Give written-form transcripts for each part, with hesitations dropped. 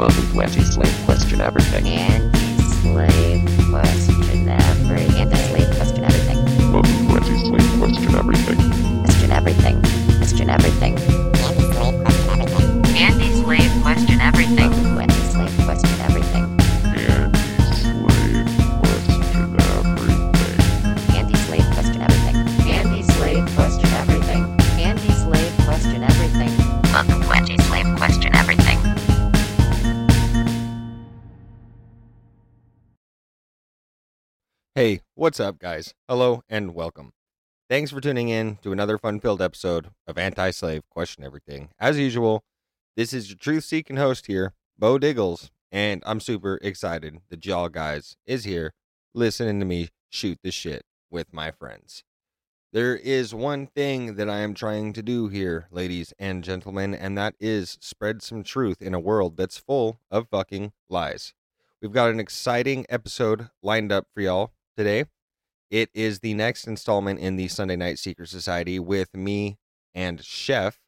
Welcome to Anti Slave Question Everything. Welcome to Anti Slave Question Everything. Anti Slave Question Everything. Hey, what's up, guys? Hello and welcome. Thanks for tuning in to another fun-filled episode of Anti-Slave Question Everything. As usual, this is your truth-seeking host here, Bo Diggles, and I'm super excited that y'all guys is here listening to me shoot the shit with my friends. There is one thing that I am trying to do here, ladies and gentlemen, and that is spread some truth in a world that's full of fucking lies. We've got an exciting episode lined up for y'all. Today, it is the next installment in the Sunday Night Secret Society with me and Chef.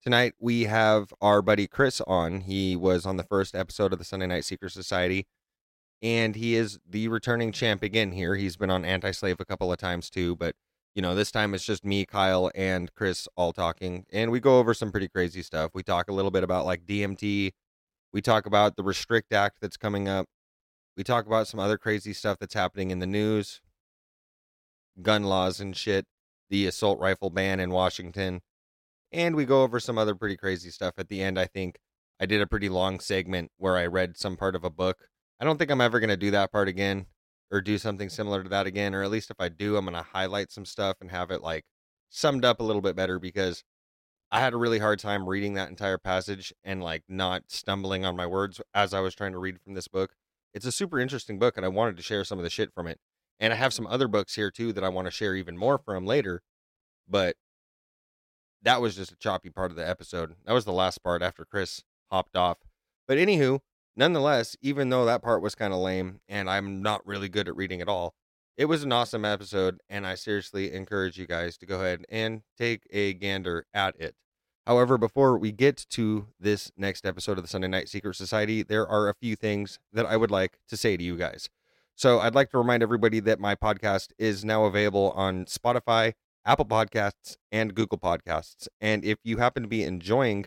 Tonight, we have our buddy Chris on. He was on the first episode of the Sunday Night Secret Society, and he is the returning champ again here. He's been on Anti-Slave a couple of times too, but, you know, this time it's just me, Kyle, and Chris all talking, and we go over some pretty crazy stuff. We talk a little bit about, like, DMT. We talk about the Restrict Act that's coming up. We talk about some other crazy stuff that's happening in the news, gun laws and shit, the assault rifle ban in Washington, and we go over some other pretty crazy stuff at the end. I think I did a pretty long segment where I read some part of a book. I don't think I'm ever going to do that part again or do something similar to that again, or at least if I do, I'm going to highlight some stuff and have it like summed up a little bit better, because I had a really hard time reading that entire passage and like not stumbling on my words as I was trying to read from this book. It's a super interesting book, and I wanted to share some of the shit from it. And I have some other books here, too, that I want to share even more from later. But that was just a choppy part of the episode. That was the last part after Chris hopped off. But anywho, nonetheless, even though that part was kind of lame, and I'm not really good at reading at all, it was an awesome episode, and I seriously encourage you guys to go ahead and take a gander at it. However, before we get to this next episode of the Sunday Night Secret Society, there are a few things that I would like to say to you guys. So I'd like to remind everybody that my podcast is now available on Spotify, Apple Podcasts, and Google Podcasts. And if you happen to be enjoying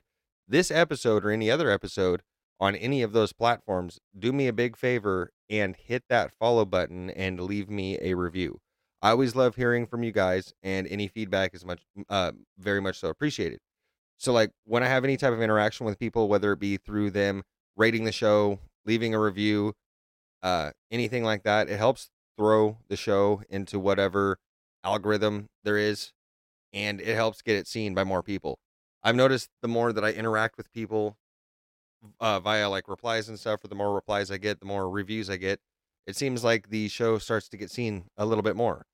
this episode or any other episode on any of those platforms, do me a big favor and hit that follow button and leave me a review. I always love hearing from you guys, and any feedback is very much so appreciated. So, like, when I have any type of interaction with people, whether it be through them rating the show, leaving a review, anything like that, it helps throw the show into whatever algorithm there is, and it helps get it seen by more people. I've noticed the more that I interact with people via, like, replies and stuff, or the more replies I get, the more reviews I get, it seems like the show starts to get seen a little bit more.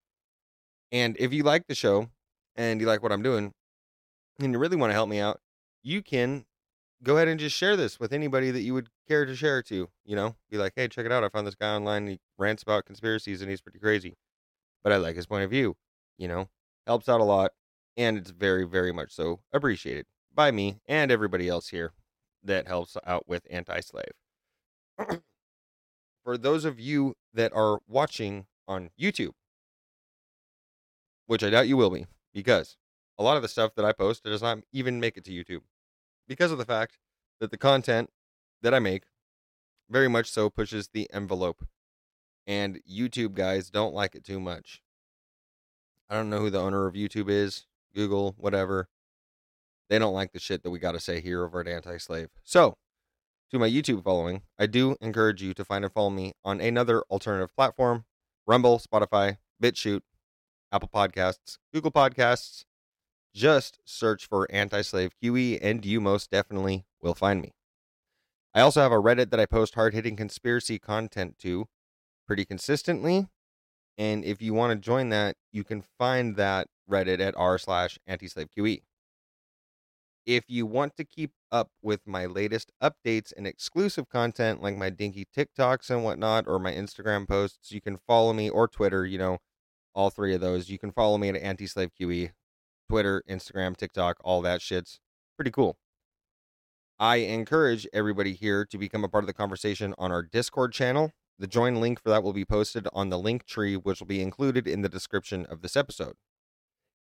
And if you like the show, and you like what I'm doing, and you really want to help me out, you can go ahead and just share this with anybody that you would care to share it to. You know, be like, hey, check it out. I found this guy online. He rants about conspiracies and he's pretty crazy, but I like his point of view. You know, helps out a lot. And it's very, very much so appreciated by me and everybody else here that helps out with Anti-Slave. For those of you that are watching on YouTube, which I doubt you will be, because a lot of the stuff that I post does not even make it to YouTube, because of the fact that the content that I make very much so pushes the envelope, and YouTube guys don't like it too much. I don't know who the owner of YouTube is, Google, whatever. They don't like the shit that we got to say here over at Anti-Slave. So, to my YouTube following, I do encourage you to find and follow me on another alternative platform, Rumble, Spotify, BitChute, Apple Podcasts, Google Podcasts. Just search for Anti-Slave QE, and you most definitely will find me. I also have a Reddit that I post hard-hitting conspiracy content to pretty consistently. And if you want to join that, you can find that Reddit at r/Anti-Slave QE. If you want to keep up with my latest updates and exclusive content, like my dinky TikToks and whatnot, or my Instagram posts, you can follow me, or Twitter, you know, all three of those. You can follow me at Anti-Slave QE. Twitter, Instagram, TikTok, all that shit's pretty cool. I encourage everybody here to become a part of the conversation on our Discord channel. The join link for that will be posted on the link tree, which will be included in the description of this episode.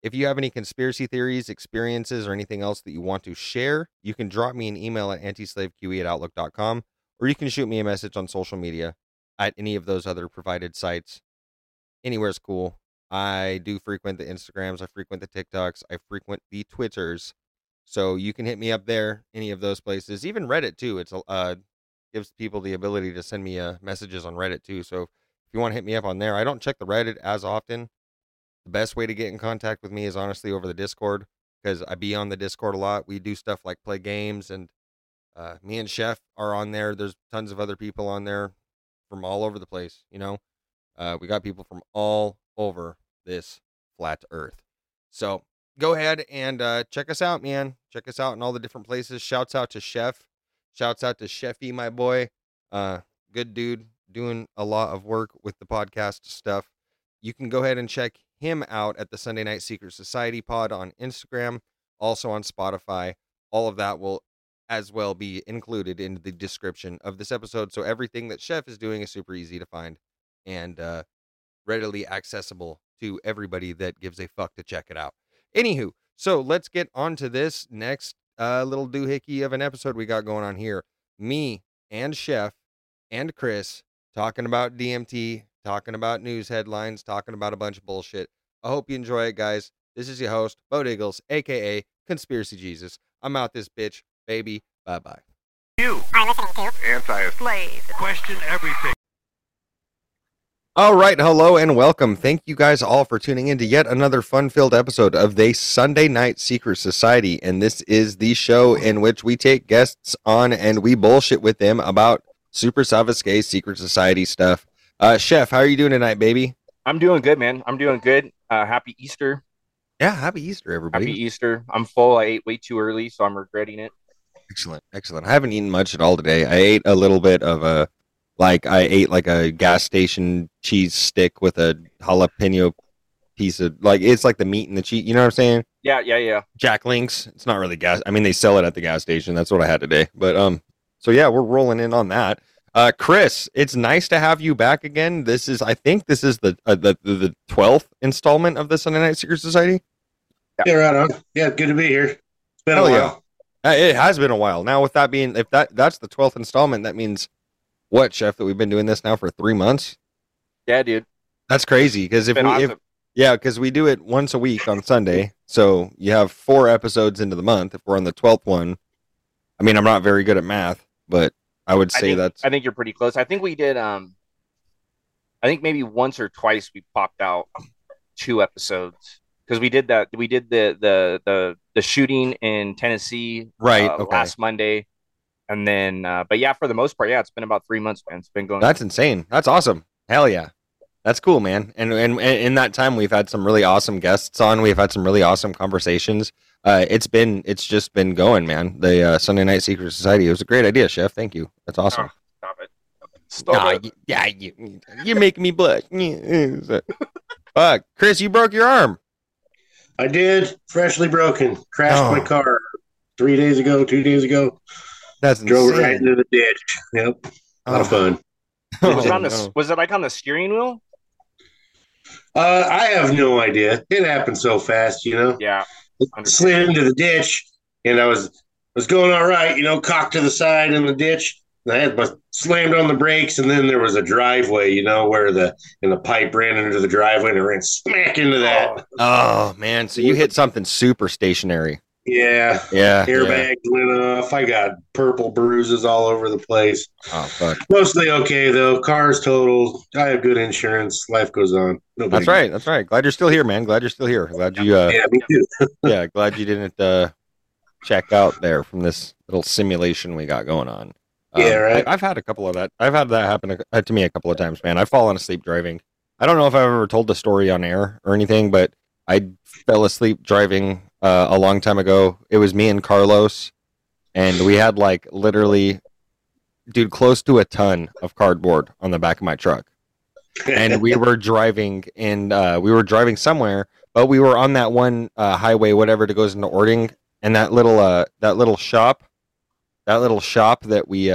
If you have any conspiracy theories, experiences, or anything else that you want to share, you can drop me an email at antislaveqe@outlook.com, or you can shoot me a message on social media at any of those other provided sites. Anywhere's cool. I do frequent the Instagrams, I frequent the TikToks, I frequent the Twitters. So you can hit me up there, any of those places, even Reddit too. It's gives people the ability to send me messages on Reddit too. So if you want to hit me up on there, I don't check the Reddit as often. The best way to get in contact with me is honestly over the Discord, because I be on the Discord a lot. We do stuff like play games, and me and Chef are on there. There's tons of other people on there from all over the place. You know, we got people from all over this flat earth. So go ahead and check us out, man. Check us out in all the different places. Shouts out to Chef. Shouts out to Chefy, my boy. Good dude, doing a lot of work with the podcast stuff. You can go ahead and check him out at the Sunday Night Secret Society pod on Instagram, also on Spotify. All of that will as well be included in the description of this episode. So everything that Chef is doing is super easy to find and readily accessible to everybody that gives a fuck to check it out. Anywho, so let's get on to this next little doohickey of an episode we got going on here. Me and Chef and Chris talking about DMT, talking about news headlines, talking about a bunch of bullshit. I hope you enjoy it, guys. This is your host, Bo Diggles, a.k.a. Conspiracy Jesus. I'm out this bitch, baby. Bye-bye. You are listening to Anti Slave Question Everything. All right, hello and welcome. Thank you guys all for tuning in to yet another fun-filled episode of the Sunday Night Secret Society, and this is the show in which we take guests on and we bullshit with them about super savage secret society stuff. Chef, how are you doing tonight, baby? I'm doing good, man. I'm doing good. Happy Easter. Yeah, happy Easter, everybody. Happy Easter. I'm full. I ate way too early, so I'm regretting it. Excellent, excellent. I haven't eaten much at all today. I ate a little bit of a... I ate a gas station cheese stick with a jalapeno piece of, it's like the meat and the cheese. You know what I'm saying? Yeah. Jack Links. It's not really gas. I mean, they sell it at the gas station. That's what I had today. But, so yeah, we're rolling in on that. Chris, it's nice to have you back again. I think this is the 12th installment of the Sunday Night Secret Society. Yeah, right on. Yeah, good to be here. It's been a while. Yeah. It has been a while. Now, with that being, if that's the 12th installment, that means... What, Chef, that we've been doing this now for 3 months? Yeah, dude. That's crazy. Because because we do it once a week on Sunday. So you have 4 episodes into the month. If we're on the 12th one, I mean, I'm not very good at math, but I would say I think you're pretty close. I think we did, I think maybe once or twice we popped out 2 episodes. Because we did that. We did the shooting in Tennessee last Monday. And then, but yeah, for the most part, yeah, it's been about 3 months, man. It's been going. That's insane. That's awesome. Hell yeah. That's cool, man. And in that time, we've had some really awesome guests on. We've had some really awesome conversations. It's just been going, man. The Sunday Night Secret Society. It was a great idea, Chef. Thank you. That's awesome. Oh, stop it. Yeah, you make me blush. Chris, you broke your arm. I did. Freshly broken. Crashed my car 2 days ago. That's drove insane. Right into the ditch. Yep. A lot of fun. Was it like on the steering wheel? I have no idea. It happened so fast, you know? Yeah. Slid into the ditch, and I was going all right, you know, cocked to the side in the ditch. And I had slammed on the brakes, and then there was a driveway, you know, where the pipe ran into the driveway, and it ran smack into that. Oh, man. So you hit something super stationary. Yeah. Airbags went off. I got purple bruises all over the place. Oh, fuck. Mostly okay, though. Car's totaled. I have good insurance. Life goes on. That's right. Glad you're still here, man. Glad you're still here. Glad you. Yeah, me too. Yeah, glad you didn't check out there from this little simulation we got going on. Yeah, right. I've had a couple of that. I've had that happen to me a couple of times, man. I've fallen asleep driving. I don't know if I've ever told the story on air or anything, but I fell asleep driving a long time ago. It was me and Carlos, and we had literally, dude, close to a ton of cardboard on the back of my truck. And we were driving somewhere, but we were on that one highway, whatever, that goes into Ording, and that little shop that little shop that we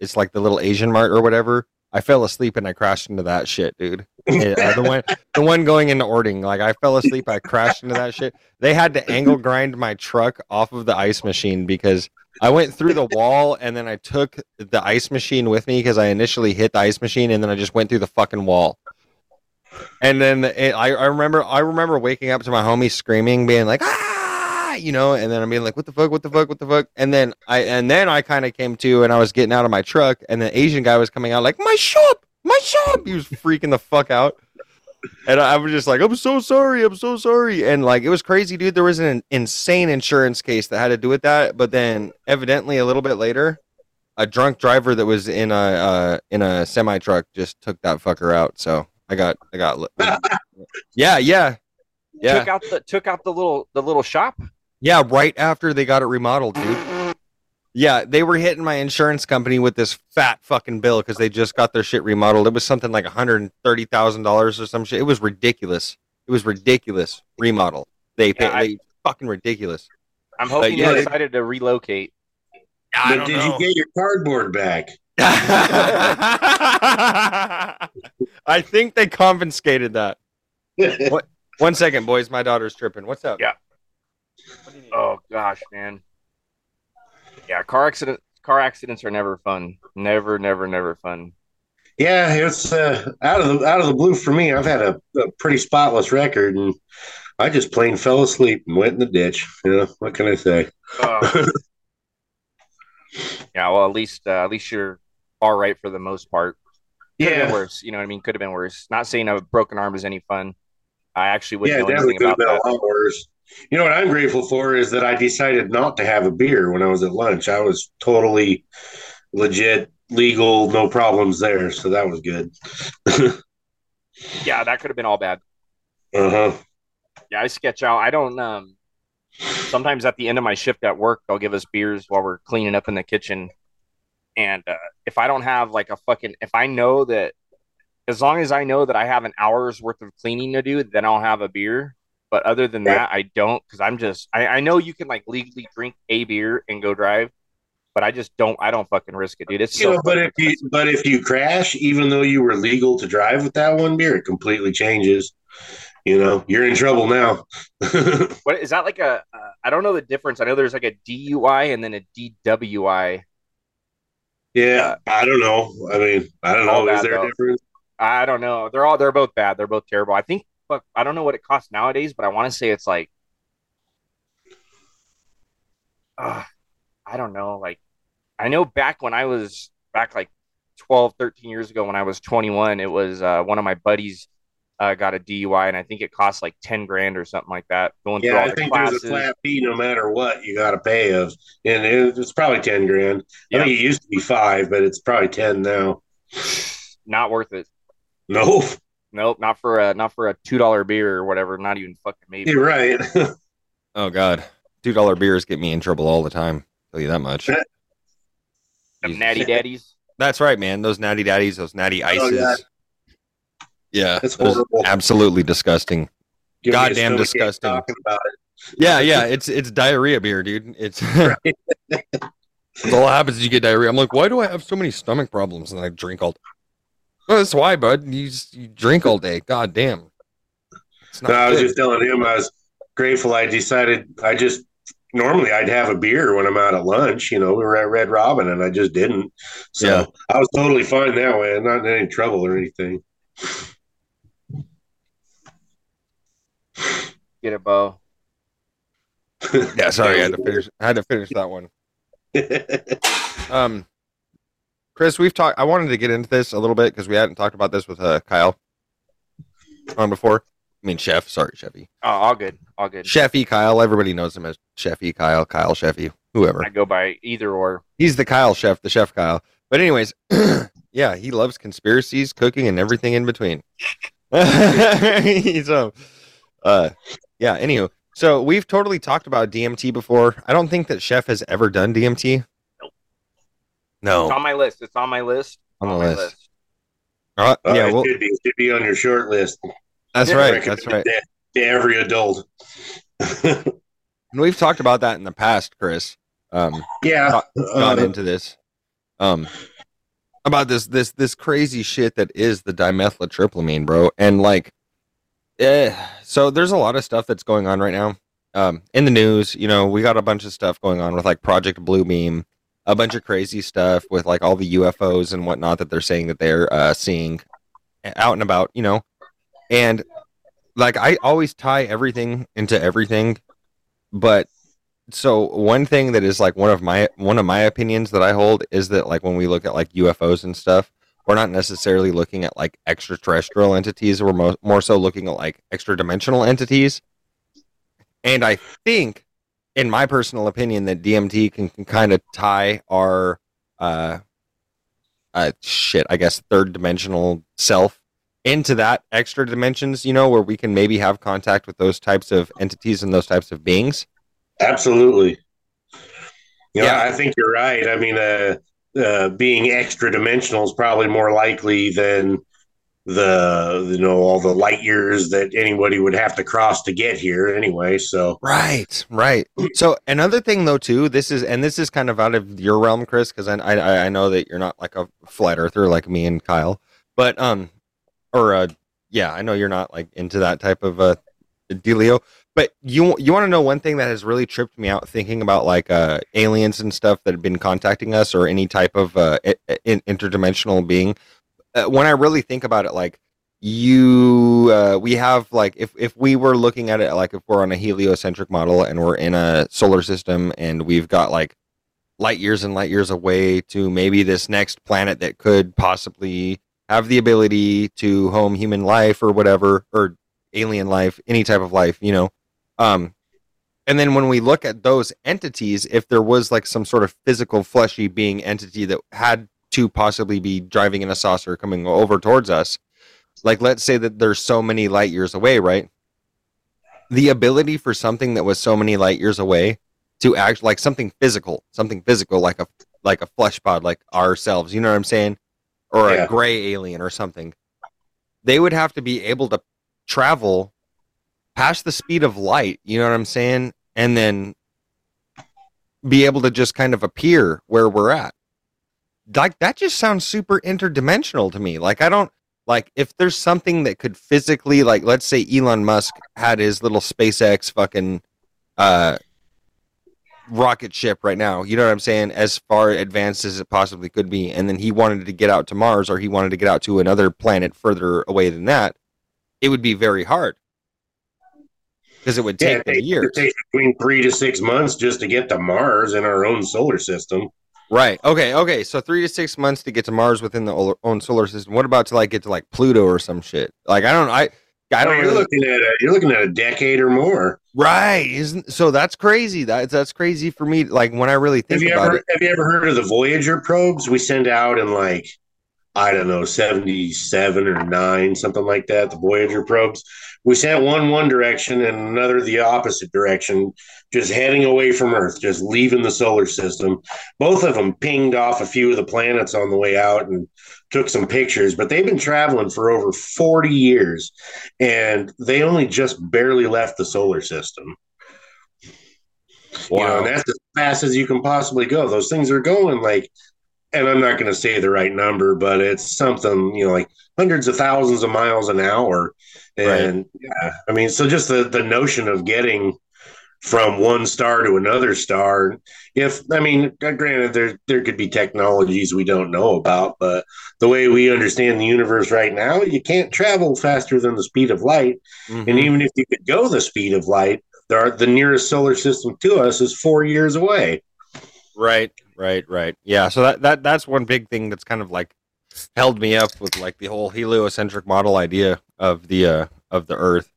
it's like the little Asian mart or whatever. I fell asleep and I crashed into that shit, dude. The one going into Ording. Like, I fell asleep, I crashed into that shit. They had to angle grind my truck off of the ice machine because I went through the wall and then I took the ice machine with me because I initially hit the ice machine and then I just went through the fucking wall. And then I remember waking up to my homie screaming, being like, ah, you know, and then I'm being like, what the fuck? And then I kind of came to, and I was getting out of my truck, and the Asian guy was coming out like, my shop. He was freaking the fuck out. And I was just like, I'm so sorry. And like, it was crazy, dude. There was an insane insurance case that had to do with that. But then evidently a little bit later, a drunk driver that was in a semi truck just took that fucker out. So I got yeah. Took out the little shop. Yeah, right after they got it remodeled, dude. Yeah, they were hitting my insurance company with this fat fucking bill because they just got their shit remodeled. It was something like $130,000 or some shit. It was ridiculous. Remodel. They fucking ridiculous. I'm hoping you decided to relocate. Did you get your cardboard back? I think they confiscated that. What? 1 second, boys. My daughter's tripping. What's up? Yeah. What do you need? Oh gosh, man. Yeah, car accidents are never fun. Never fun. Yeah, it's out of the blue for me. I've had a pretty spotless record, and I just plain fell asleep and went in the ditch. You know, what can I say? Yeah, well, at least you're all right for the most part. Could have been worse, you know what I mean? Could have been worse. Not saying a broken arm is any fun. I actually wouldn't know anything about that. Yeah, definitely could have been a lot worse. You know what I'm grateful for is that I decided not to have a beer when I was at lunch. I was totally legit, legal, no problems there, so that was good. Yeah, that could have been all bad. Uh-huh. Yeah, I sketch out. I don't... sometimes at the end of my shift at work, they'll give us beers while we're cleaning up in the kitchen. And if I don't have like a fucking, if I know that, as long as I know that I have an hour's worth of cleaning to do, then I'll have a beer. But other than that, I don't, because I'm just, I know you can like legally drink a beer and go drive, but I don't fucking risk it, dude. It's so. But if you crash, even though you were legal to drive with that one beer, it completely changes. You know, you're in trouble now. What is that like a? I don't know the difference. I know there's like a DUI and then a DWI. Yeah, I don't know. I mean, I don't know. Is there a difference? I don't know. They're both bad. They're both terrible. I think. Fuck, I don't know what it costs nowadays, but I want to say it's like, I don't know. Like, I know back like 12, 13 years ago when I was 21, it was one of my buddies. Got a DUI, and I think it costs like $10,000 or something like that. There's a flat fee no matter what you got to pay of, and it's probably $10,000. Yeah. I think it used to be $5,000, but it's probably $10,000 now. Not worth it. No, nope. Not for a $2 beer or whatever. Not even fucking maybe. You're right. Oh God, $2 beers get me in trouble all the time. I'll tell you that much. Them natty daddies. That's right, man. Those natty daddies. Those natty ices. Oh, yeah, it's horrible. Absolutely disgusting. Goddamn disgusting. About it. Yeah, it's diarrhea beer, dude. It's all happens is you get diarrhea. I'm like, why do I have so many stomach problems? And I drink all day. Well, that's why, bud. You drink all day. Goddamn. I was just telling him I was grateful. I decided normally I'd have a beer when I'm out at lunch. You know, we were at Red Robin, and I just didn't. So yeah. I was totally fine that way. I'm not in any trouble or anything. Get it, Bo. Yeah, sorry, I had to finish that one. Chris, we've talked. I wanted to get into this a little bit because we hadn't talked about this with Kyle on before. I mean, Chef. Sorry, Chefy. Oh, all good. Chefy, Kyle. Everybody knows him as Chefy, Kyle, Chefy, whoever. I go by either or. He's the Kyle Chef, the Chef Kyle. But anyways, yeah, he loves conspiracies, cooking, and everything in between. So. Yeah, anywho, so we've totally talked about DMT before. I don't think that Chef has ever done DMT. Nope. No. It's on my list. On the list. Yeah, it should be on your short list. That's right. To every adult. And we've talked about that in the past, Chris. got into this about this crazy shit that is the dimethyltryptamine, bro. And like, so there's a lot of stuff that's going on right now in the news. You know, we got a bunch of stuff going on with like Project Blue Beam, a bunch of crazy stuff with like all the UFOs and whatnot that they're saying that they're seeing out and about, you know. And like, I always tie everything into everything, but so one thing that is like one of my opinions that I hold is that like when we look at like UFOs and stuff, we're not necessarily looking at like extraterrestrial entities. We're more so looking at like extra dimensional entities. And I think, in my personal opinion, that DMT can kind of tie our I guess third dimensional self into that extra dimensions, you know, where we can maybe have contact with those types of entities and those types of beings. Absolutely. I think you're right. I mean, being extra dimensional is probably more likely than all the light years that anybody would have to cross to get here anyway. So right. So another thing though too, this is kind of out of your realm, Chris, because I know that you're not like a flat earther like me and Kyle, but I know you're not like into that type of dealio. But you want to know one thing that has really tripped me out thinking about like aliens and stuff that have been contacting us, or any type of interdimensional being. When I really think about it, like we have like, if we were looking at it, like if we're on a heliocentric model and we're in a solar system and we've got like light years and light years away to maybe this next planet that could possibly have the ability to home human life or whatever, or alien life, any type of life, you know. And then when we look at those entities, if there was like some sort of physical fleshy being entity that had to possibly be driving in a saucer coming over towards us, like let's say that there's so many light years away, right? The ability for something that was so many light years away to act like something physical, like a flesh pod, like ourselves, you know what I'm saying? Or a gray alien or something. They would have to be able to travel past the speed of light, you know what I'm saying? And then be able to just kind of appear where we're at. Like, that just sounds super interdimensional to me. Like, I don't, like, if there's something that could physically, like, let's say Elon Musk had his little SpaceX fucking rocket ship right now, you know what I'm saying, as far advanced as it possibly could be, and then he wanted to get out to Mars, or he wanted to get out to another planet further away than that, it would be very hard. Because it would take years. It takes between 3 to 6 months just to get to Mars in our own solar system. Right. Okay. So 3 to 6 months to get to Mars within the own solar system. What about to like get to like Pluto or some shit? Like, you're looking at a decade or more. Right. So that's crazy. That's crazy for me. Like when I really think about it. Have you ever heard of the Voyager probes we send out in like, I don't know, 77 or 9, something like that, the Voyager probes? We sent one direction and another the opposite direction, just heading away from Earth, just leaving the solar system. Both of them pinged off a few of the planets on the way out and took some pictures, but they've been traveling for over 40 years, and they only just barely left the solar system. Wow. You know, and that's as fast as you can possibly go. Those things are going like, and I'm not going to say the right number, but it's something, you know, like hundreds of thousands of miles an hour. And I mean, so just the notion of getting from one star to another star, granted, there could be technologies we don't know about, but the way we understand the universe right now, you can't travel faster than the speed of light. Mm-hmm. And even if you could go the speed of light, the nearest solar system to us is 4 years away. Right. Yeah, so that's one big thing that's kind of like held me up with like the whole heliocentric model idea of the Earth.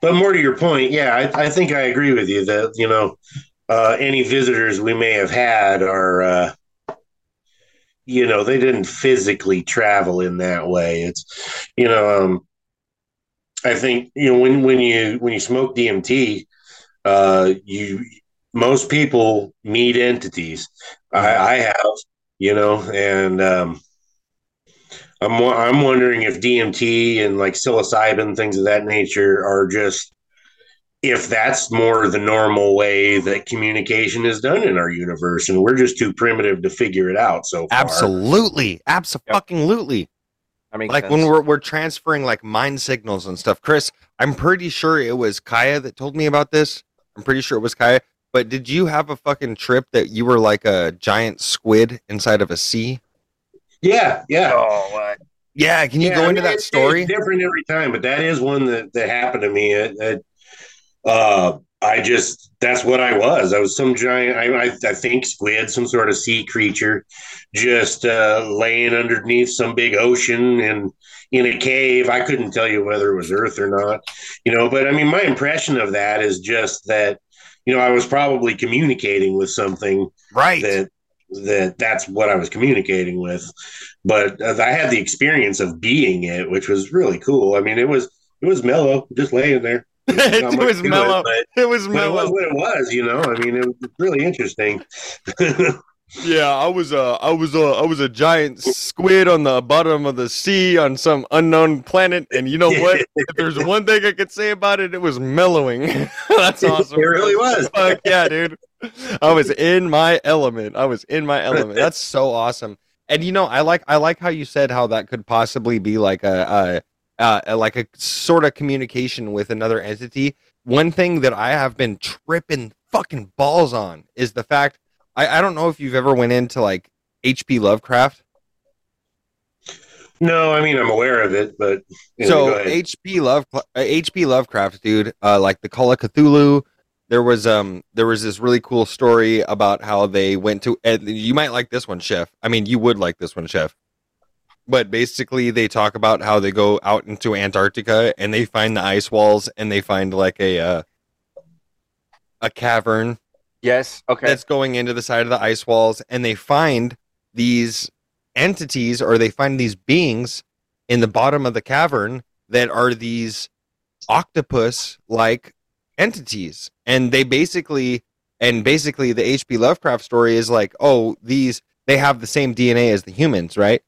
But more to your point, I think I agree with you that, you know, any visitors we may have had are, you know, they didn't physically travel in that way. It's, you know, I think, you know, when you smoke DMT, most people meet entities. I have, you know, and I'm wondering if DMT and like psilocybin, things of that nature, are just if that's more the normal way that communication is done in our universe, and we're just too primitive to figure it out so far. Absolutely. Absolutely. Like sense. When we're transferring like mind signals and stuff. Chris, I'm pretty sure it was Kaya that told me about this. But did you have a fucking trip that you were like a giant squid inside of a sea? Yeah. Oh, yeah. Can you go into that story? It's different every time, but that is one that happened to me. That's what I was. I was some giant, I think squid, some sort of sea creature, just laying underneath some big ocean and in a cave. I couldn't tell you whether it was Earth or not, but I mean, my impression of that is just that, I was probably communicating with something, right? That's what I was communicating with, but I had the experience of being it, which was really cool. I mean, it was mellow, just laying there. It was mellow. It was what it was, I mean, it was really interesting. Yeah, I was a giant squid on the bottom of the sea on some unknown planet, and you know what? If there's one thing I could say about it, it was mellowing. That's awesome. It really was. Fuck yeah, dude. I was in my element. That's so awesome. And I like how you said how that could possibly be like a sort of communication with another entity. One thing that I have been tripping fucking balls on is the fact. I don't know if you've ever went into like H.P. Lovecraft. No, I mean, I'm aware of it, but so H.P. Lovecraft, dude, like the Call of Cthulhu. There was this really cool story about how they went to. You might like this one, Chef. I mean, you would like this one, Chef. But basically, they talk about how they go out into Antarctica and they find the ice walls and they find like a cavern. Yes. Okay. That's going into the side of the ice walls, and they find these entities, or they find these beings in the bottom of the cavern that are these octopus-like entities, and they basically the H.P. Lovecraft story is like, oh, they have the same DNA as the humans, right?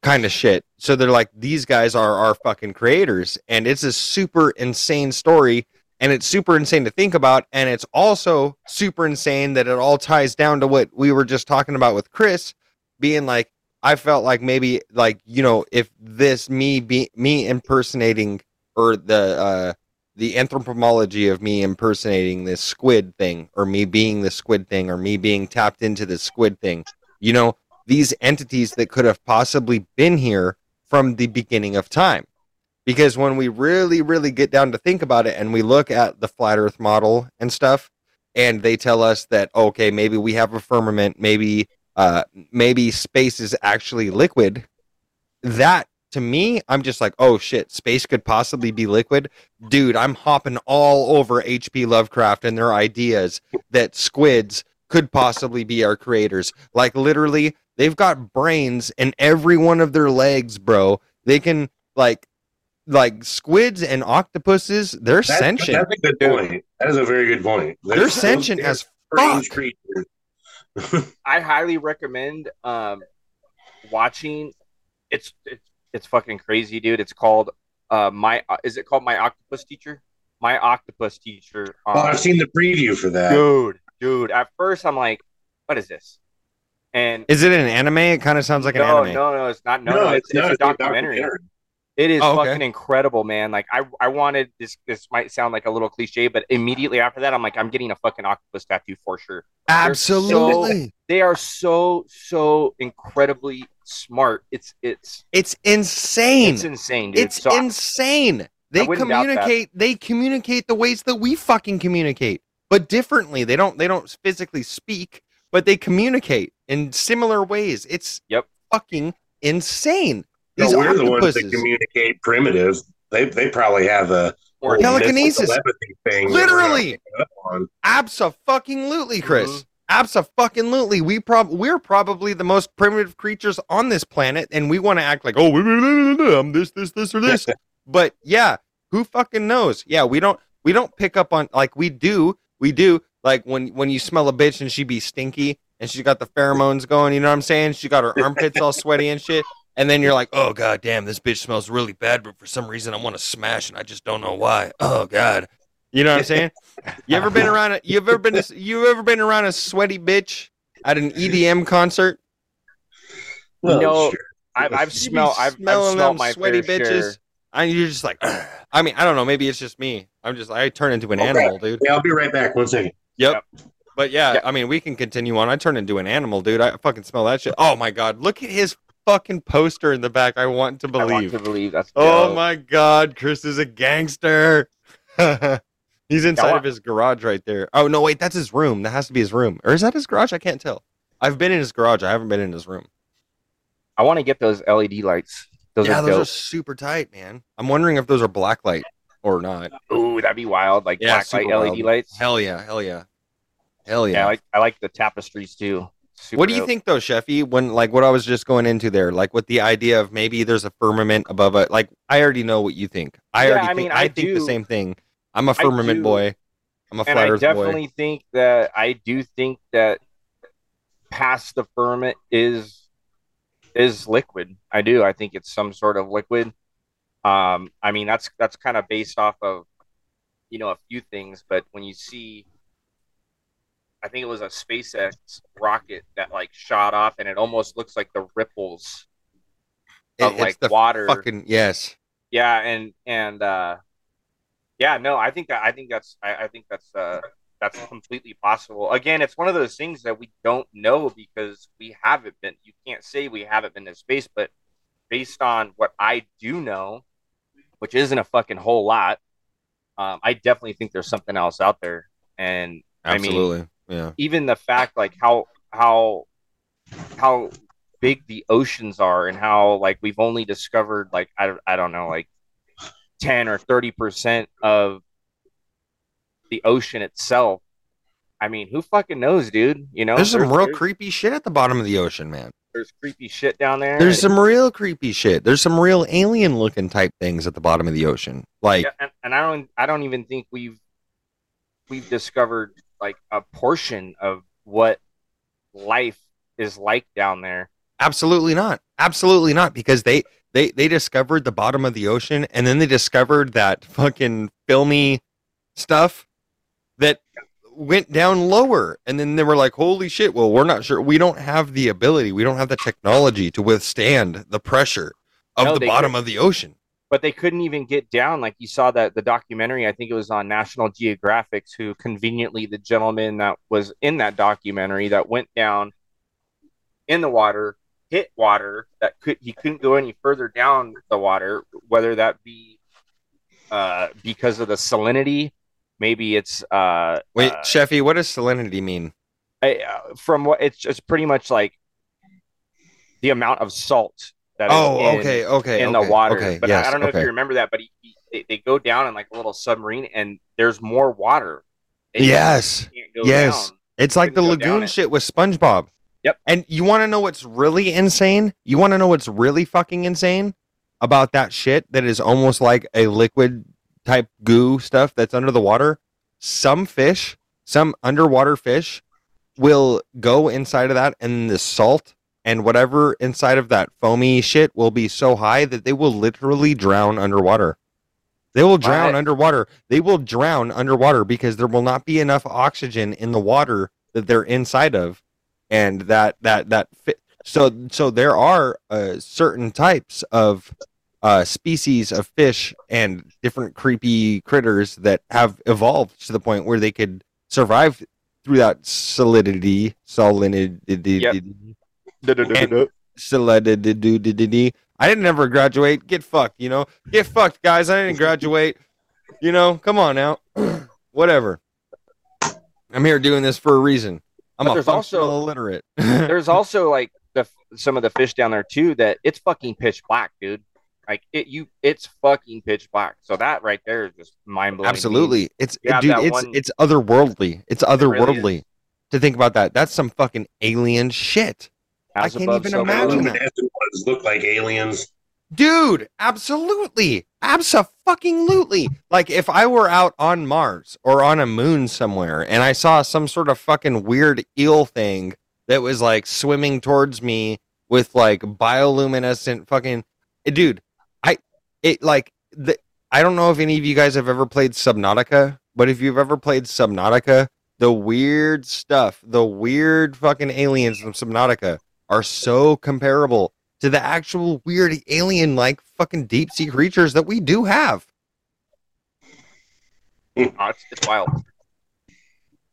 Kind of shit. So they're like, these guys are our fucking creators, and it's a super insane story. And it's super insane to think about. And it's also super insane that it all ties down to what we were just talking about with Chris being like, I felt like maybe like, if this me impersonating, or the anthropomology of me impersonating this squid thing, or me being the squid thing, or me being tapped into the squid thing, these entities that could have possibly been here from the beginning of time. Because when we really, really get down to think about it, and we look at the flat Earth model and stuff, and they tell us that, okay, maybe we have a firmament, maybe space is actually liquid. That, to me, I'm just like, oh shit, space could possibly be liquid. Dude, I'm hopping all over H.P. Lovecraft and their ideas that squids could possibly be our creators. Like, literally, they've got brains in every one of their legs, bro. They can, like squids and octopuses, that's sentient. That's a good point. That is a very good point. They're sentient as fuck. I highly recommend watching. It's fucking crazy, dude. It's called My Octopus Teacher? My Octopus Teacher. I've seen the preview for that, dude. At first, I'm like, what is this? And is it an anime? It kind of sounds like an anime. No, it's not. No, it's a documentary. It is fucking incredible, man. Like I wanted this. This might sound like a little cliche, but immediately after that, I'm like, I'm getting a fucking octopus tattoo for sure. Absolutely. They are so incredibly smart. It's insane. It's insane, dude. It's insane. They communicate the ways that we fucking communicate, but differently. They don't physically speak, but they communicate in similar ways. It's fucking insane. No, we're octopuses. The ones that communicate primitive. They probably have a telekinesis thing. Literally, abso-fucking-lutely, Chris. Mm-hmm. Abso-fucking-lutely. We're probably the most primitive creatures on this planet, and we want to act like, oh, I'm this or this. But yeah, who fucking knows? Yeah, we don't pick up on like we do like when you smell a bitch and she be stinky and she got the pheromones going. You know what I'm saying? She got her armpits all sweaty and shit. And then you're like, oh, god damn, this bitch smells really bad, but for some reason I want to smash, and I just don't know why. Oh, god. You know what I'm saying? You ever been around a sweaty bitch at an EDM concert? Well, no, sure. I've smelled my sweaty bitches. Sure. And you're just like, ugh. I mean, I don't know. Maybe it's just me. I turn into an animal, dude. Yeah, I'll be right back. 1 second. Yep. But yeah, I mean, we can continue on. I turn into an animal, dude. I fucking smell that shit. Oh my god, look at his fucking poster in the back. I want to believe. That's dope. Oh my god, Chris is a gangster. He's inside of his garage right there. Oh, no, wait, that's his room. That has to be his room. Or is that his garage? I can't tell. I've been in his garage. I haven't been in his room. I want to get those LED lights. Those are super tight, man. I'm wondering if those are black light or not. Ooh, that'd be wild. Like black light LED lights. Hell yeah. Yeah, I like the tapestries too. Super what do you dope. Think though, Sheffy, when like what I was just going into there, like with the idea of maybe there's a firmament above it, like I already know what you think. I think the same thing. I'm a firmament boy. I'm a flat earth boy. I do think that past the firmament is liquid. I do. I think it's some sort of liquid. I mean, that's kind of based off of, you know, a few things, but when you see, I think it was a SpaceX rocket that like shot off and it almost looks like the ripples of like water. Fucking, yes. Yeah. I think that's completely possible. Again, it's one of those things that we don't know because we haven't been. You can't say we haven't been to space, but based on what I do know, which isn't a fucking whole lot, I definitely think there's something else out there. And absolutely, I mean, yeah. Even the fact like how big the oceans are and how like we've only discovered like I don't know like 10 or 30% of the ocean itself. I mean, who fucking knows, dude? You know, there's some real creepy shit at the bottom of the ocean, man. There's creepy shit down there. There's some real creepy shit. There's some real alien looking type things at the bottom of the ocean. Like, yeah, and I don't even think we've discovered like a portion of what life is like down there. Absolutely not, because they discovered the bottom of the ocean, and then they discovered that fucking filmy stuff that went down lower, and then they were like, holy shit, well, we're not sure. We don't have the ability. We don't have the technology to withstand the pressure of the bottom of the ocean. But they couldn't even get down. Like you saw that the documentary, I think it was on National Geographic, who conveniently the gentleman that was in that documentary that went down in the water, hit water that he couldn't go any further down the water, whether that be because of the salinity. Maybe it's wait, Sheffy, what does salinity mean? From what it's just pretty much like the amount of salt that is in the water. Okay, but yes, I don't know if you remember that, but they go down in like a little submarine, and there's more water. Yes, it's like the lagoon shit with SpongeBob. Yep. And you want to know what's really insane? You want to know what's really fucking insane about that shit that is almost like a liquid type goo stuff that's under the water? Some underwater fish will go inside of that, and the salt and whatever inside of that foamy shit will be so high that they will literally drown underwater. They will drown underwater because there will not be enough oxygen in the water that they're inside of. And so there are certain types of species of fish and different creepy critters that have evolved to the point where they could survive through that salinity. I didn't ever graduate. Get fucked, you know. Get fucked, guys. I didn't graduate. You know, come on now. Whatever. I'm here doing this for a reason. But there's also illiterate. There's also like some of the fish down there too that it's fucking pitch black, dude. Like it's fucking pitch black. So that right there is just mind blowing. Absolutely, it's otherworldly. It's otherworldly to think about that. That's some fucking alien shit. As I can't even imagine that. Look like aliens, dude. Absolutely. Like if I were out on Mars or on a moon somewhere and I saw some sort of fucking weird eel thing that was like swimming towards me with like bioluminescent fucking dude. I don't know if any of you guys have ever played Subnautica, But if you've ever played Subnautica, the weird stuff, the weird fucking aliens from Subnautica are so comparable to the actual weird alien-like fucking deep-sea creatures that we do have. It's wild.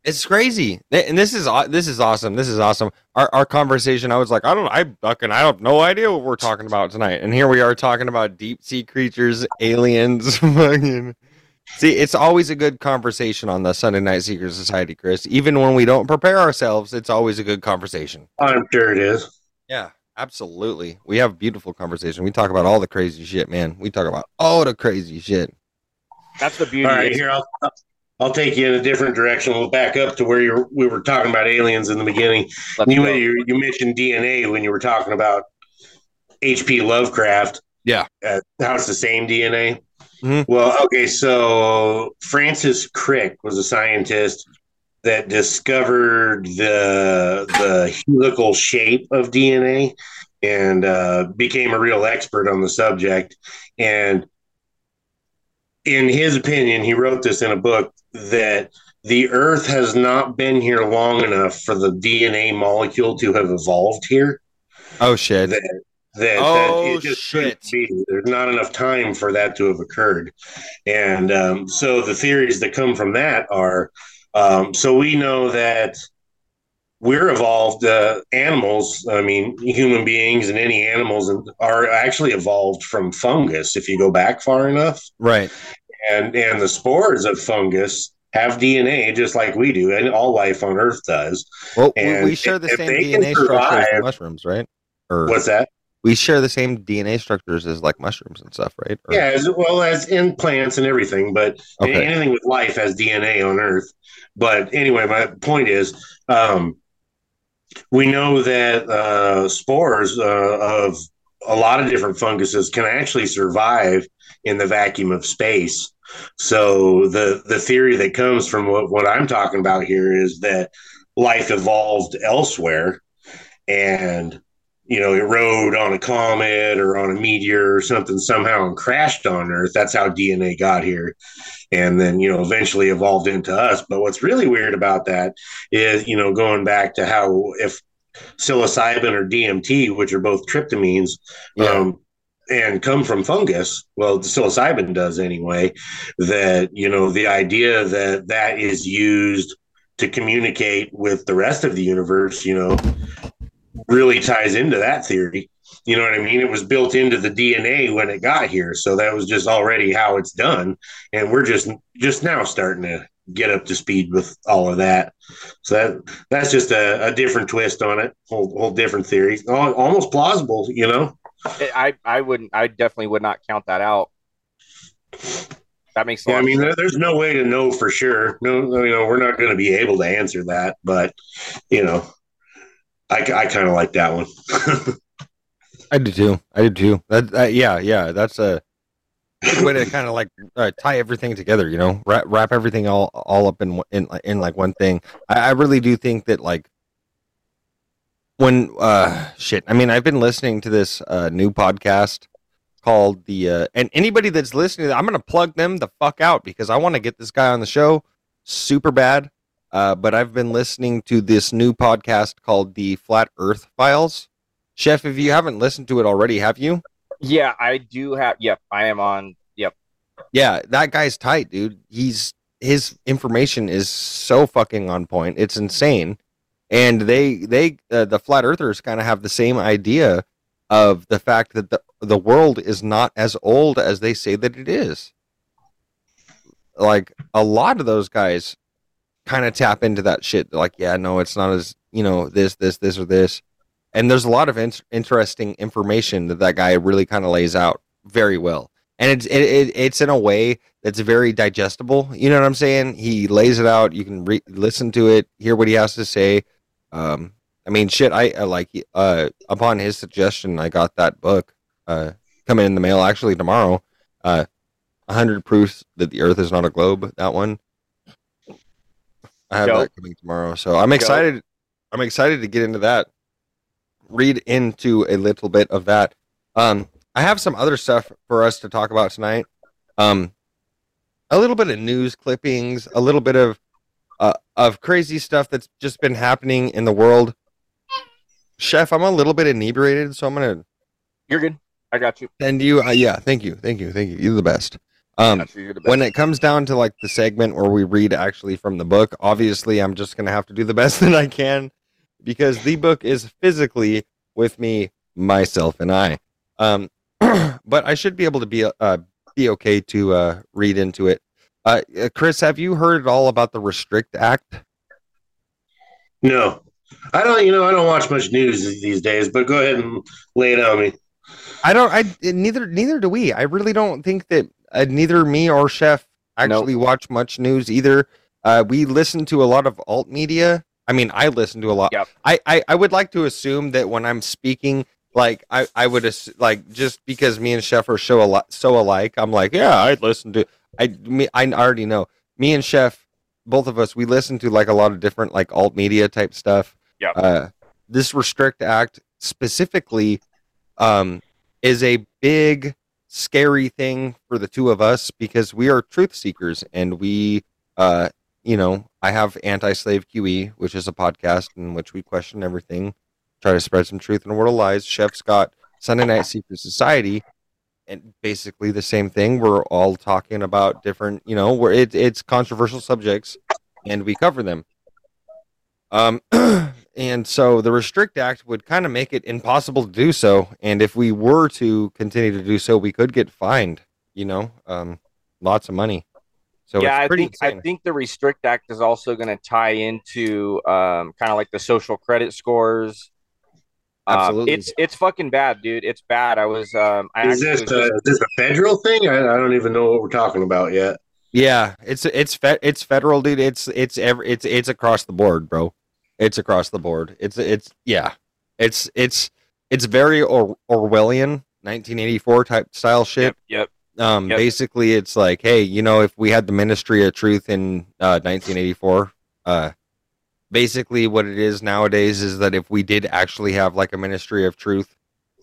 It's crazy. And this is awesome. This is awesome. Our conversation, I was like, I have no idea what we're talking about tonight. And here we are talking about deep-sea creatures, aliens, fucking... See, it's always a good conversation on the Sunday Night Secret Society, Chris. Even when we don't prepare ourselves, it's always a good conversation. I'm sure it is. Yeah, absolutely. We have beautiful conversation. We talk about all the crazy shit, man. We talk about all the crazy shit. That's the beauty. All right, here, I'll take you in a different direction. We'll back up to where we were talking about aliens in the beginning. You mentioned DNA when you were talking about H.P. Lovecraft. Yeah. How it's the same DNA. Mm-hmm. Well, okay, so Francis Crick was a scientist that discovered the helical shape of DNA and became a real expert on the subject. And in his opinion, he wrote this in a book, that the Earth has not been here long enough for the DNA molecule to have evolved here. Oh, shit. That it just shouldn't be. There's not enough time for that to have occurred. And so the theories that come from that are, so we know that we're evolved animals. I mean, human beings and any animals are actually evolved from fungus, if you go back far enough. Right. And the spores of fungus have DNA just like we do, and all life on Earth does. Well, and we share the same DNA structure as mushrooms, right? Or what's that? We share the same DNA structures as like mushrooms and stuff, right? Or... Yeah, as well as in plants and everything, but anything with life has DNA on Earth. But anyway, my point is, we know that spores of a lot of different funguses can actually survive in the vacuum of space. So the theory that comes from what I'm talking about here is that life evolved elsewhere, and it rode on a comet or on a meteor or something somehow and crashed on Earth. That's how DNA got here. And then, eventually evolved into us. But what's really weird about that is, going back to how if psilocybin or DMT, which are both tryptamines, and come from fungus, well, the psilocybin does anyway, that, the idea that is used to communicate with the rest of the universe, really ties into that theory. You know what I mean? It was built into the DNA when it got here. So that was just already how it's done. And we're just now starting to get up to speed with all of that. So that's just a different twist on it. Whole different theory. Almost plausible, I definitely would not count that out. That makes sense. Yeah, there's no way to know for sure. No, we're not going to be able to answer that, but I kind of like that one. I do too. That that's a good way to kind of like tie everything together. Wrap everything all up in like one thing. I really do think that like when I've been listening to this new podcast called and anybody that's listening, I'm gonna plug them the fuck out because I want to get this guy on the show super bad. But I've been listening to this new podcast called The Flat Earth Files. Chef, if you haven't listened to it already, have you? Yeah, I do have. Yep, I am on. Yep. Yeah, that guy's tight, dude. His information is so fucking on point. It's insane. And they the flat earthers kind of have the same idea of the fact that the world is not as old as they say that it is. Like a lot of those guys kind of tap into that shit. They're like, yeah, no, it's not as, this or this. And there's a lot of interesting information that guy really kind of lays out very well. And it's in a way that's very digestible. You know what I'm saying? He lays it out. You can listen to it, hear what he has to say. Upon his suggestion, I got that book coming in the mail actually tomorrow. 100 Proofs That the Earth Is Not a Globe, that one. I have that coming tomorrow, so I'm excited. I'm excited to get into that. Read into a little bit of that. I have some other stuff for us to talk about tonight. a little bit of news clippings, a little bit of crazy stuff that's just been happening in the world. Chef, I'm a little bit inebriated, so I'm gonna. You're good. I got you. Send you. Yeah. Thank you. You're the best. When it comes down to like the segment where we read actually from the book, obviously I'm just gonna have to do the best that I can because the book is physically with me, myself, and I. But I should be able to be okay to read into it. Chris, have you heard at all about the Restrict Act? No, I don't. You know, I don't watch much news these days. But go ahead and lay it on me. I don't. Neither do we. I really don't think that neither me or Chef actually watch much news either. We listen to a lot of alt media. I mean, I listen to a lot. Yep. I would like to assume that when I'm speaking, like I would like just because me and Chef are so alike. I'm like, yeah, I'd listen to. I already know. Me and Chef, both of us, we listen to like a lot of different like alt media type stuff. Yeah. This Restrict Act specifically. Is a big scary thing for the two of us because we are truth seekers and we I have Anti-Slave QE, which is a podcast in which we question everything, try to spread some truth in a world of lies. Chef's got Sunday Night Secret Society and basically the same thing. We're all talking about different, where it's controversial subjects and we cover them. And so the Restrict Act would kind of make it impossible to do so. And if we were to continue to do so, we could get fined, lots of money. So yeah, I think the Restrict Act is also going to tie into kind of like the social credit scores. Absolutely. It's fucking bad, dude. It's bad. Is this a federal thing? I don't even know what we're talking about yet. Yeah, it's federal, dude. It's across the board, bro. It's across the board. It's very Orwellian 1984 type style shit. Yep. Basically it's like, hey, if we had the Ministry of Truth in 1984, basically what it is nowadays is that if we did actually have like a Ministry of Truth,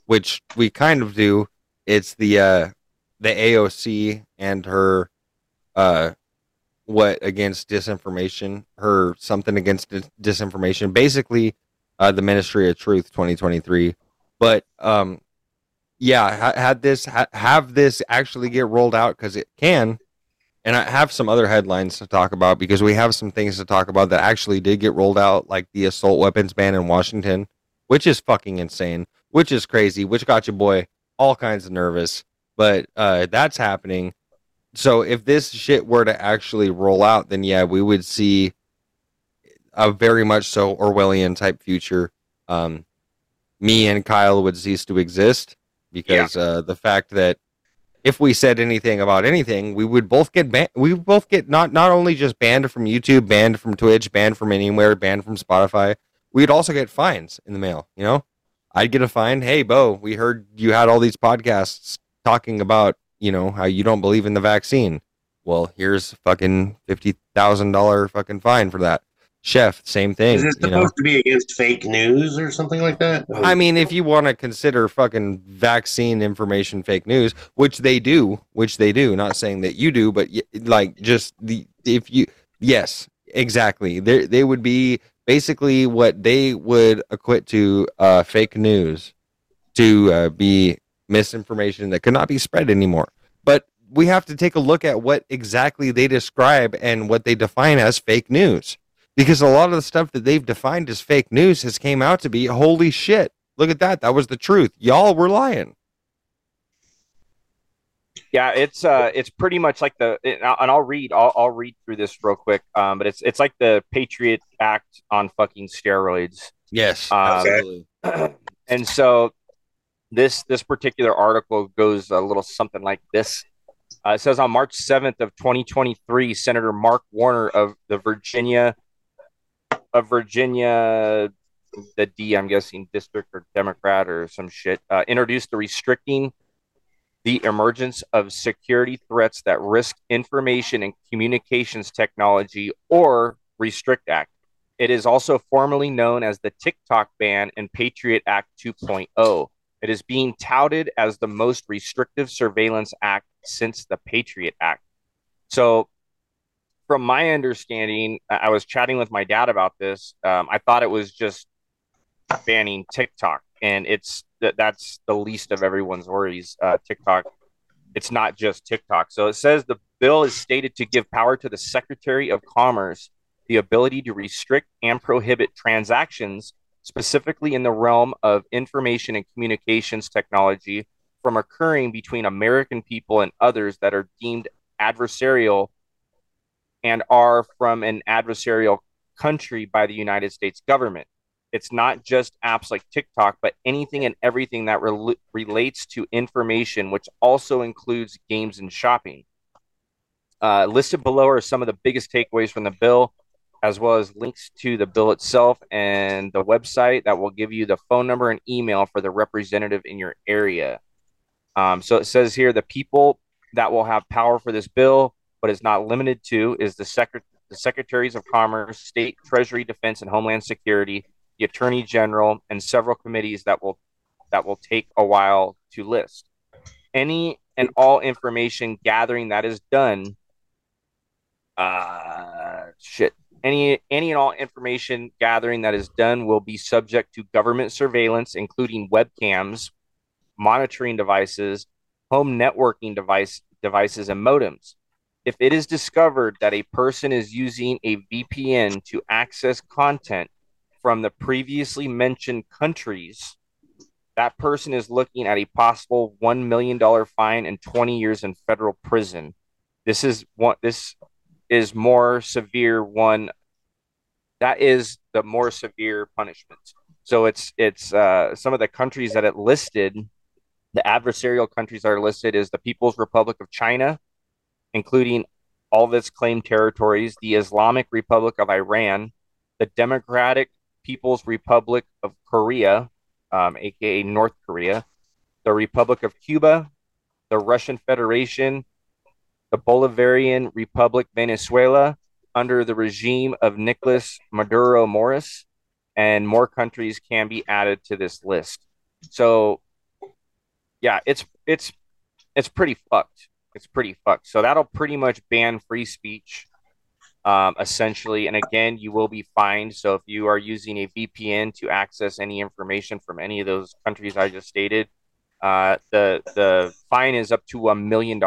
which we kind of do, it's the AOC and her what against disinformation, her something against disinformation, basically the Ministry of Truth 2023. But have this actually get rolled out, because it can. And I have some other headlines to talk about because we have some things to talk about that actually did get rolled out, like the assault weapons ban in Washington, which is fucking insane, which is crazy, which got your boy all kinds of nervous. But that's happening. So if this shit were to actually roll out, then yeah, we would see a very much so Orwellian type future. Me and Kyle would cease to exist because the fact that if we said anything about anything, we would both get banned. We would both get not only just banned from YouTube, banned from Twitch, banned from anywhere, banned from Spotify. We'd also get fines in the mail. I'd get a fine. Hey, Bo, we heard you had all these podcasts talking about how you don't believe in the vaccine. Well, here's fucking $50,000 fucking fine for that. Chef, same thing. Is it supposed to be against fake news or something like that? I mean, if you want to consider fucking vaccine information fake news, which they do, not saying that you do, but like just yes, exactly. They would be basically what they would acquit to fake news to be misinformation that could not be spread anymore. But we have to take a look at what exactly they describe and what they define as fake news, because a lot of the stuff that they've defined as fake news has came out to be, holy shit, look at that was the truth, y'all were lying. Yeah, it's pretty much like and I'll read through this real quick, but it's like the Patriot Act on fucking steroids. Yes, absolutely. And so This particular article goes a little something like this. It says on March 7th of 2023, Senator Mark Warner of Virginia, the D, I'm guessing, district or Democrat or some shit, introduced the Restricting the Emergence of Security Threats That Risk Information and Communications Technology, or Restrict Act. It is also formally known as the TikTok ban and Patriot Act 2.0. It is being touted as the most restrictive surveillance act since the Patriot Act. So from my understanding, I was chatting with my dad about this. I thought it was just banning TikTok, and that's the least of everyone's worries. TikTok, it's not just TikTok. So it says the bill is stated to give power to the Secretary of Commerce the ability to restrict and prohibit transactions specifically in the realm of information and communications technology from occurring between American people and others that are deemed adversarial and are from an adversarial country by the United States government. It's not just apps like TikTok, but anything and everything that relates to information, which also includes games and shopping. Listed below are some of the biggest takeaways from the bill, as well as links to the bill itself and the website that will give you the phone number and email for the representative in your area. So it says here the people that will have power for this bill, but is not limited to, is the Secretaries of Commerce, State, Treasury, Defense, and Homeland Security, the Attorney General, and several committees that will take a while to list. Any and all information gathering that is done. Any and all information gathering that is done will be subject to government surveillance, including webcams, monitoring devices, home networking devices, and modems. If it is discovered that a person is using a VPN to access content from the previously mentioned countries, that person is looking at a possible $1 million fine and 20 years in federal prison. This is more severe one. That is the more severe punishment. So it's some of the countries that it listed, the adversarial countries that are listed is the People's Republic of China, including all of its claimed territories, the Islamic Republic of Iran, the Democratic People's Republic of Korea, aka North Korea, the Republic of Cuba, the Russian Federation, the Bolivarian Republic Venezuela under the regime of Nicolas Maduro Moros, and more countries can be added to this list. So yeah, it's pretty fucked. It's pretty fucked. So that'll pretty much ban free speech. Essentially, and again, you will be fined. So if you are using a VPN to access any information from any of those countries I just stated, the fine is up to $1 million,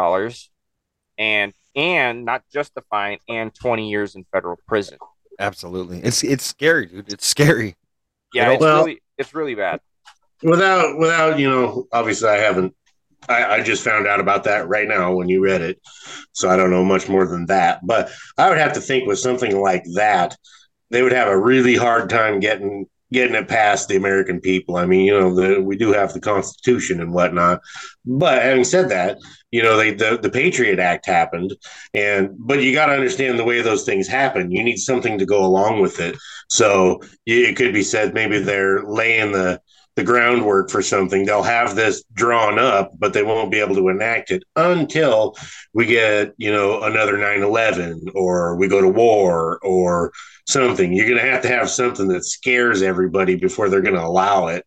and not just the fine, and 20 years in federal prison. Absolutely, it's scary, dude. It's scary. Yeah, it's really bad. Without you know, obviously, I haven't. I just found out about that right now when you read it. So I don't know much more than that. But I would have to think with something like that, they would have a really hard time getting it past the American people. I mean, you know, we do have the Constitution and whatnot. But having said that, you know, the Patriot Act happened. But you got to understand the way those things happen. You need something to go along with it. So it could be said maybe they're laying the groundwork for something. They'll have this drawn up, but they won't be able to enact it until we get, you know, another 9/11 or we go to war or something. You're going to have something that scares everybody before they're going to allow it.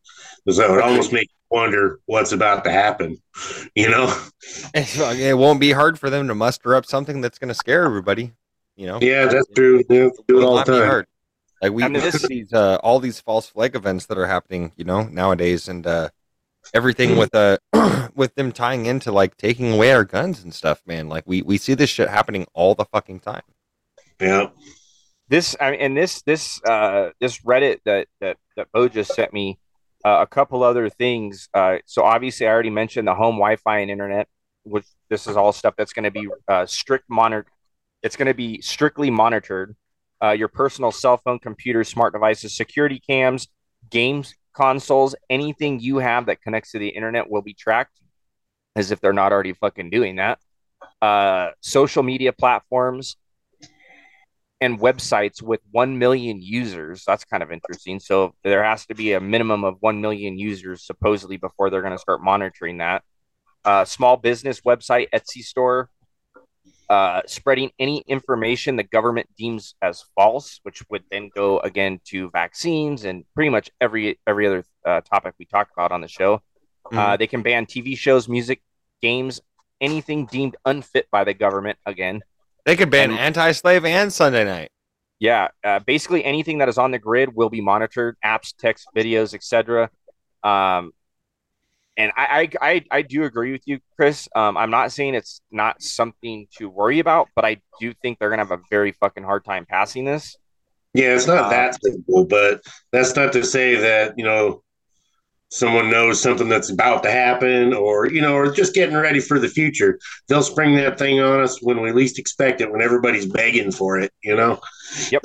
So it almost makes you wonder what's about to happen, you know? It won't be hard for them to muster up something that's going to scare everybody, you know? Yeah, that's true. They do it all the time. Like all these false flag events that are happening, you know, nowadays, and everything with with them tying into like taking away our guns and stuff, man. Like we see this shit happening all the fucking time. Yeah. This Reddit that Bo just sent me, a couple other things. So obviously, I already mentioned the home Wi-Fi and internet. Which this is all stuff that's going to be It's going to be strictly monitored. Your personal cell phone, computer, smart devices, security cams, games consoles, anything you have that connects to the internet will be tracked, as if they're not already fucking doing that. Social media platforms and websites with 1 million users. That's kind of interesting. So there has to be a minimum of 1 million users supposedly before they're going to start monitoring that. Small business website, Etsy store. Spreading any information the government deems as false, which would then go again to vaccines and pretty much every other topic we talked about on the show. Mm-hmm. They can ban TV shows, music, games, anything deemed unfit by the government. Again, They could ban anti-slave and Sunday night. Yeah, basically anything that is on the grid will be monitored. Apps, text, videos, etc. And I do agree with you, Chris. I'm not saying it's not something to worry about, but I do think they're going to have a very fucking hard time passing this. Yeah, it's not that simple, but that's not to say that, you know, someone knows something that's about to happen or, you know, or just getting ready for the future. They'll spring that thing on us when we least expect it, when everybody's begging for it, you know? Yep.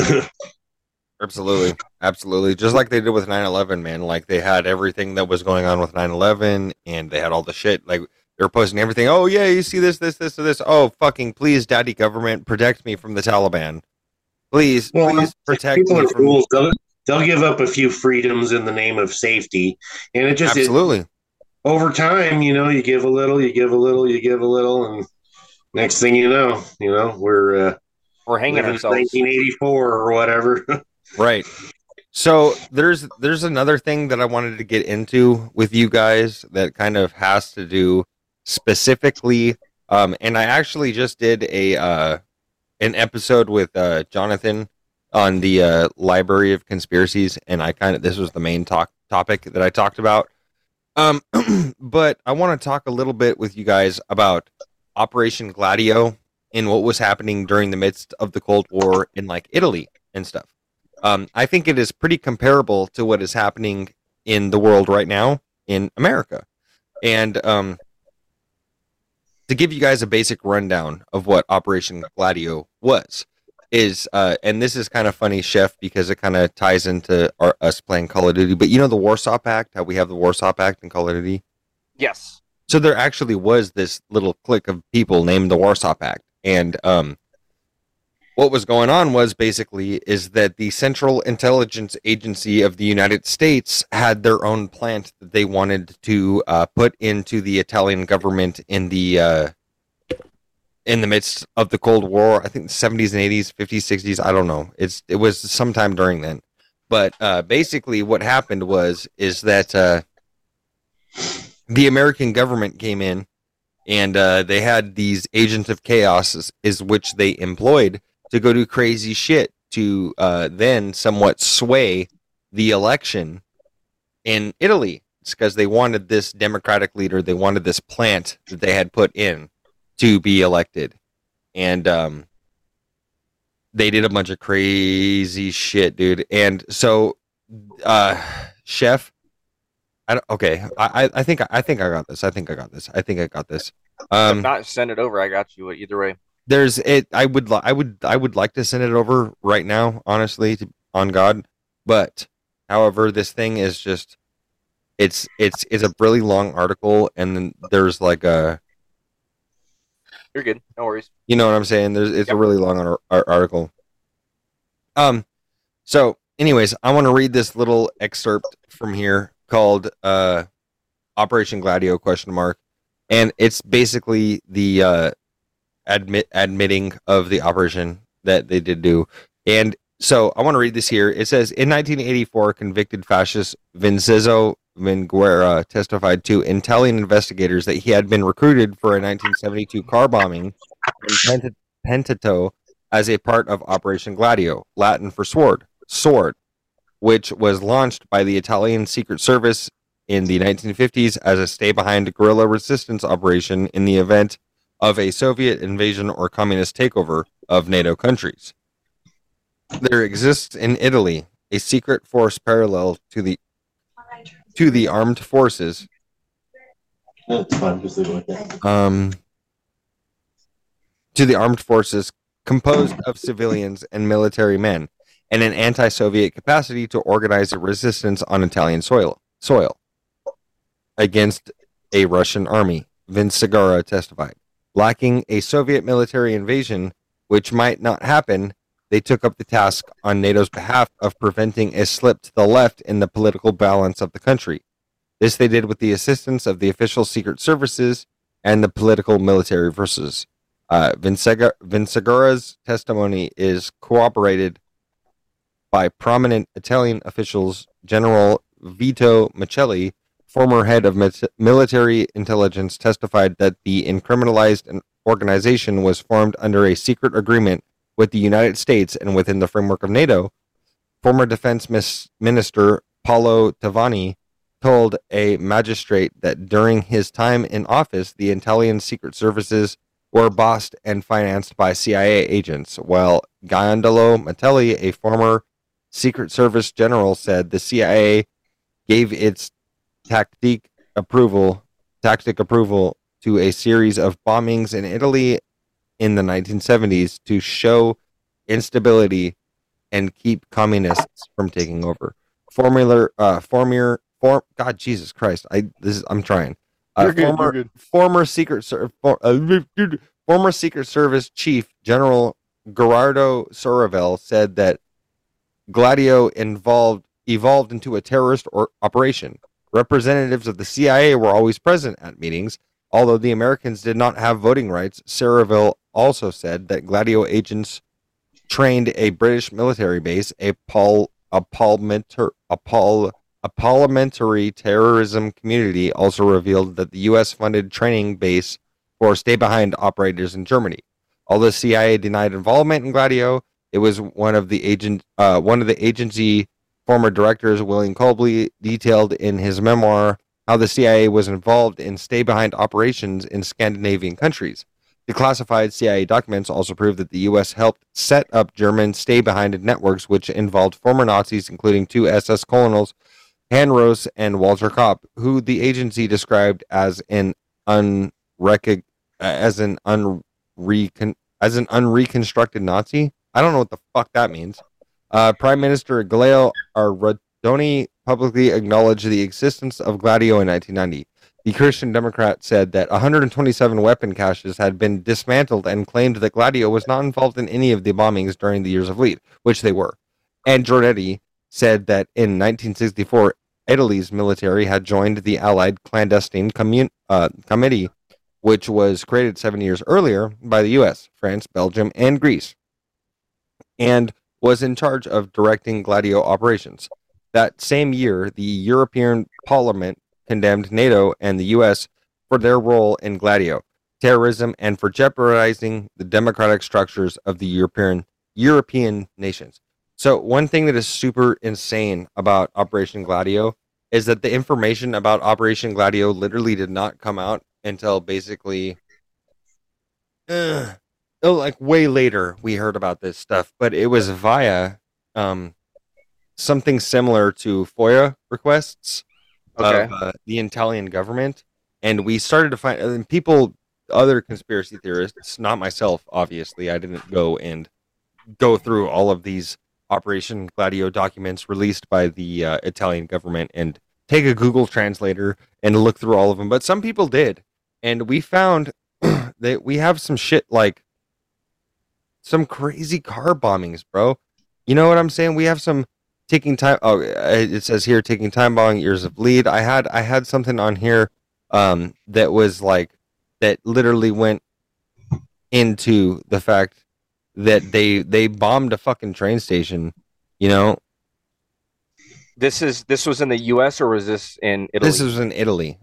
Absolutely. Absolutely. Just like they did with 9/11, man. Like they had everything that was going on with 9/11 and they had all the shit. Like they were posting everything. Oh, yeah, you see this. Oh, fucking please, daddy government, protect me from the Taliban. Please, well, please protect me from rules. They'll give up a few freedoms in the name of safety. And it just, absolutely. Over time, you know, you give a little, and next thing you know, we're hanging ourselves. 1984 or whatever. Right. So there's another thing that I wanted to get into with you guys that kind of has to do specifically. And I actually just did an episode with Jonathan on the Library of Conspiracies, and this was the main topic that I talked about. But I want to talk a little bit with you guys about Operation Gladio and what was happening during the midst of the Cold War in like Italy and stuff. I think it is pretty comparable to what is happening in the world right now in America. And to give you guys a basic rundown of what Operation Gladio was, and this is kind of funny, Chef, because it kind of ties into us playing Call of Duty. But you know the Warsaw Pact, how we have the Warsaw Pact in Call of Duty? Yes. So there actually was this little clique of people named the Warsaw Pact. And what was going on was basically is that the Central Intelligence Agency of the United States had their own plant that they wanted to put into the Italian government in the midst of the Cold War. I think the 70s and 80s, 50s, 60s, I don't know. It was sometime during then. But basically what happened is that the American government came in and they had these agents of chaos is which they employed to go do crazy shit to then somewhat sway the election in Italy. It's because they wanted this democratic leader. They wanted this plant that they had put in to be elected. And they did a bunch of crazy shit, dude. And so Chef, I think I got this. If not, send it over. I got you either way. I would like to send it over right now, honestly, on God. But however, this thing is just it's a really long article, and then there's like a. You're good. No worries. You know what I'm saying? It's a really long article. So, anyways, I want to read this little excerpt from here called Operation Gladio ? And it's basically the admitting of the operation that they did do. And so I want to read this here. It says, in 1984, convicted fascist Vincenzo Vinguera testified to Italian investigators that he had been recruited for a 1972 car bombing in Pentito as a part of Operation Gladio, Latin for sword, which was launched by the Italian Secret Service in the 1950s as a stay-behind guerrilla resistance operation in the event of a Soviet invasion or communist takeover of NATO countries. There exists in Italy a secret force parallel to the armed forces. No, it's fine. Just leave it like that. To the armed forces composed of civilians and military men, and an anti-Soviet capacity to organize a resistance on Italian soil against a Russian army, Vinguera testified. Lacking a Soviet military invasion, which might not happen, they took up the task on NATO's behalf of preventing a slip to the left in the political balance of the country. This they did with the assistance of the official secret services and the political military forces. Vincegora's testimony is corroborated by prominent Italian officials. General Vito Micheli, former head of military intelligence, testified that the incriminalized organization was formed under a secret agreement with the United States and within the framework of NATO, former Defense Minister Paolo Tavani told a magistrate that during his time in office, the Italian secret services were bossed and financed by CIA agents, while Gianandolo Mattelli, a former Secret Service general, said the CIA gave its tactic approval to a series of bombings in Italy in the 1970s to show instability and keep communists from taking over. Former Secret Service Chief General Gerardo Soravell said that Gladio evolved into a terrorist operation. Representatives of the CIA were always present at meetings, although the Americans did not have voting rights. Soravell also said that Gladio agents trained a British military base, a parliamentary terrorism community. Also revealed that the U.S. funded training base for stay-behind operators in Germany. Although the CIA denied involvement in Gladio, it was one of the agency former directors, William Colby, detailed in his memoir how the CIA was involved in stay-behind operations in Scandinavian countries. The classified CIA documents also prove that the U.S. helped set up German stay-behind networks, which involved former Nazis, including two SS colonels, Hanros and Walter Kopp, who the agency described as an unreconstructed Nazi. I don't know what the fuck that means. Prime Minister Galileo Arredoni publicly acknowledged the existence of Gladio in 1990. The Christian Democrat said that 127 weapon caches had been dismantled and claimed that Gladio was not involved in any of the bombings during the years of lead, which they were. And Giorgetti said that in 1964, Italy's military had joined the Allied Clandestine Committee, which was created 7 years earlier by the U.S., France, Belgium, and Greece, and was in charge of directing Gladio operations. That same year, the European Parliament condemned NATO and the U.S. for their role in Gladio, terrorism, and for jeopardizing the democratic structures of the European nations. So one thing that is super insane about Operation Gladio is that the information about Operation Gladio literally did not come out until basically way later we heard about this stuff, but it was via something similar to FOIA requests of the Italian government. And we started to find other conspiracy theorists, not myself, obviously. I didn't go through all of these Operation Gladio documents released by the Italian government and take a Google translator and look through all of them. But some people did. And we found that we have some shit like some crazy car bombings, bro. You know what I'm saying? We have some taking time. Oh, it says here, taking time bombing, years of lead. I had something on here that was like, that literally went into the fact that they bombed a fucking train station, you know. This was in the U.S. or was this in Italy? This was in Italy.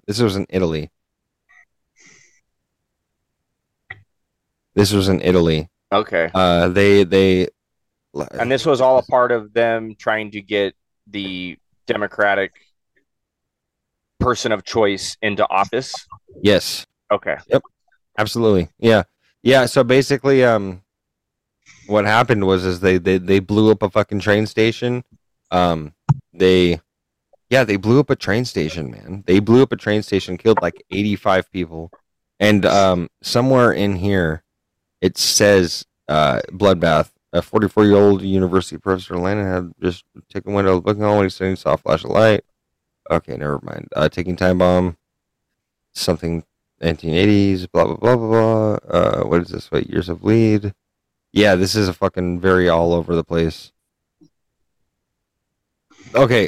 Okay. And this was all a part of them trying to get the Democratic person of choice into office. Yes. Okay. Yep. Absolutely. Yeah. Yeah. So basically, what happened was they blew up a fucking train station. They blew up a train station, man. They blew up a train station, killed like 85 people. And somewhere in here, it says bloodbath. A 44-year-old university professor Landon had just taken a window, looking all when he's sending soft flash of light. Okay, never mind. Taking time bomb. Something 1980s, blah, blah, blah, blah, blah. What is this? Wait, years of lead. Yeah, this is a fucking very all over the place. Okay.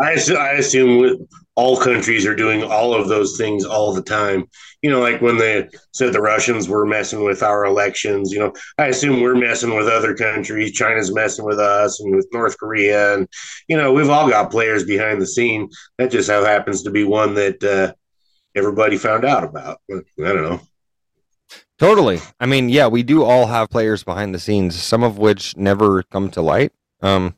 I assume all countries are doing all of those things all the time. You know, like when they said the Russians were messing with our elections, you know, I assume we're messing with other countries. China's messing with us and with North Korea. And, you know, we've all got players behind the scene. That just so happens to be one that everybody found out about. I don't know. Totally. I mean, yeah, we do all have players behind the scenes, some of which never come to light. Probably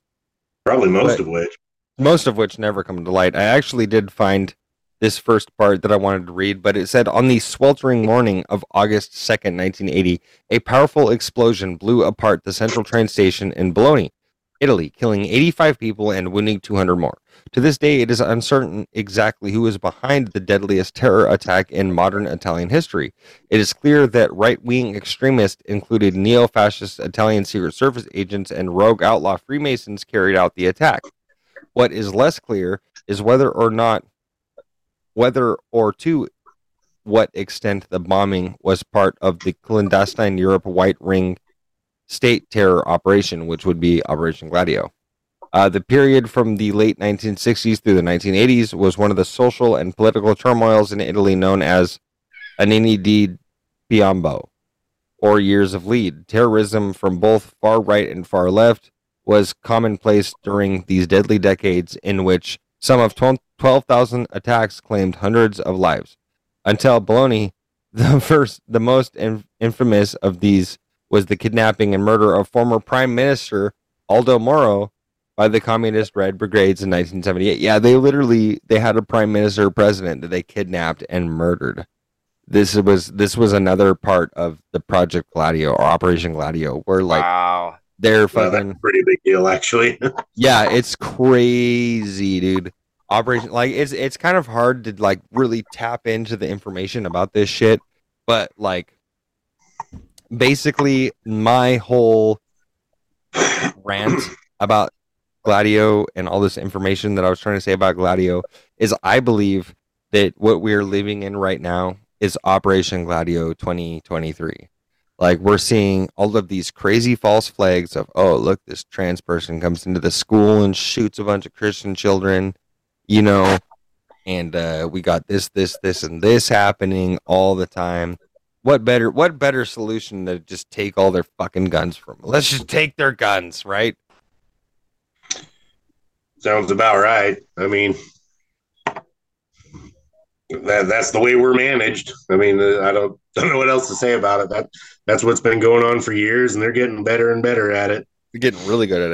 most of which never come to light. I actually did find this first part that I wanted to read, but it said, on the sweltering morning of August 2nd, 1980, a powerful explosion blew apart the central train station in Bologna, Italy, killing 85 people and wounding 200 more. To this day, it is uncertain exactly who is behind the deadliest terror attack in modern Italian history. It is clear that right-wing extremists, including neo-fascist Italian Secret Service agents and rogue outlaw Freemasons, carried out the attack. What is less clear is whether or to what extent the bombing was part of the clandestine Europe White Ring state terror operation, which would be Operation Gladio. The period from the late 1960s through the 1980s was one of the social and political turmoils in Italy known as Anni di Piombo, or Years of Lead. Terrorism from both far right and far left was commonplace during these deadly decades, in which some of 12,000 attacks claimed hundreds of lives. Until Bologna, the most infamous of these was the kidnapping and murder of former Prime Minister Aldo Moro by the Communist Red Brigades in 1978. Yeah, they had a prime minister, president that they kidnapped and murdered. This was another part of the Project Gladio or Operation Gladio, where like wow. They're fucking that's a pretty big deal actually. Yeah, it's crazy, dude. Operation like it's kind of hard to like really tap into the information about this shit, but like basically my whole rant about Gladio and all this information that I was trying to say about Gladio is I believe that what we're living in right now is Operation Gladio 2023. Like we're seeing all of these crazy false flags of, oh, look, this trans person comes into the school and shoots a bunch of Christian children, you know, and we got this and this happening all the time. What better solution than just take all their fucking guns from them? Let's just take their guns, right? Sounds about right. I mean, that's the way we're managed. I mean, I don't know what else to say about it. That's what's been going on for years, and they're getting better and better at it. They're getting really good at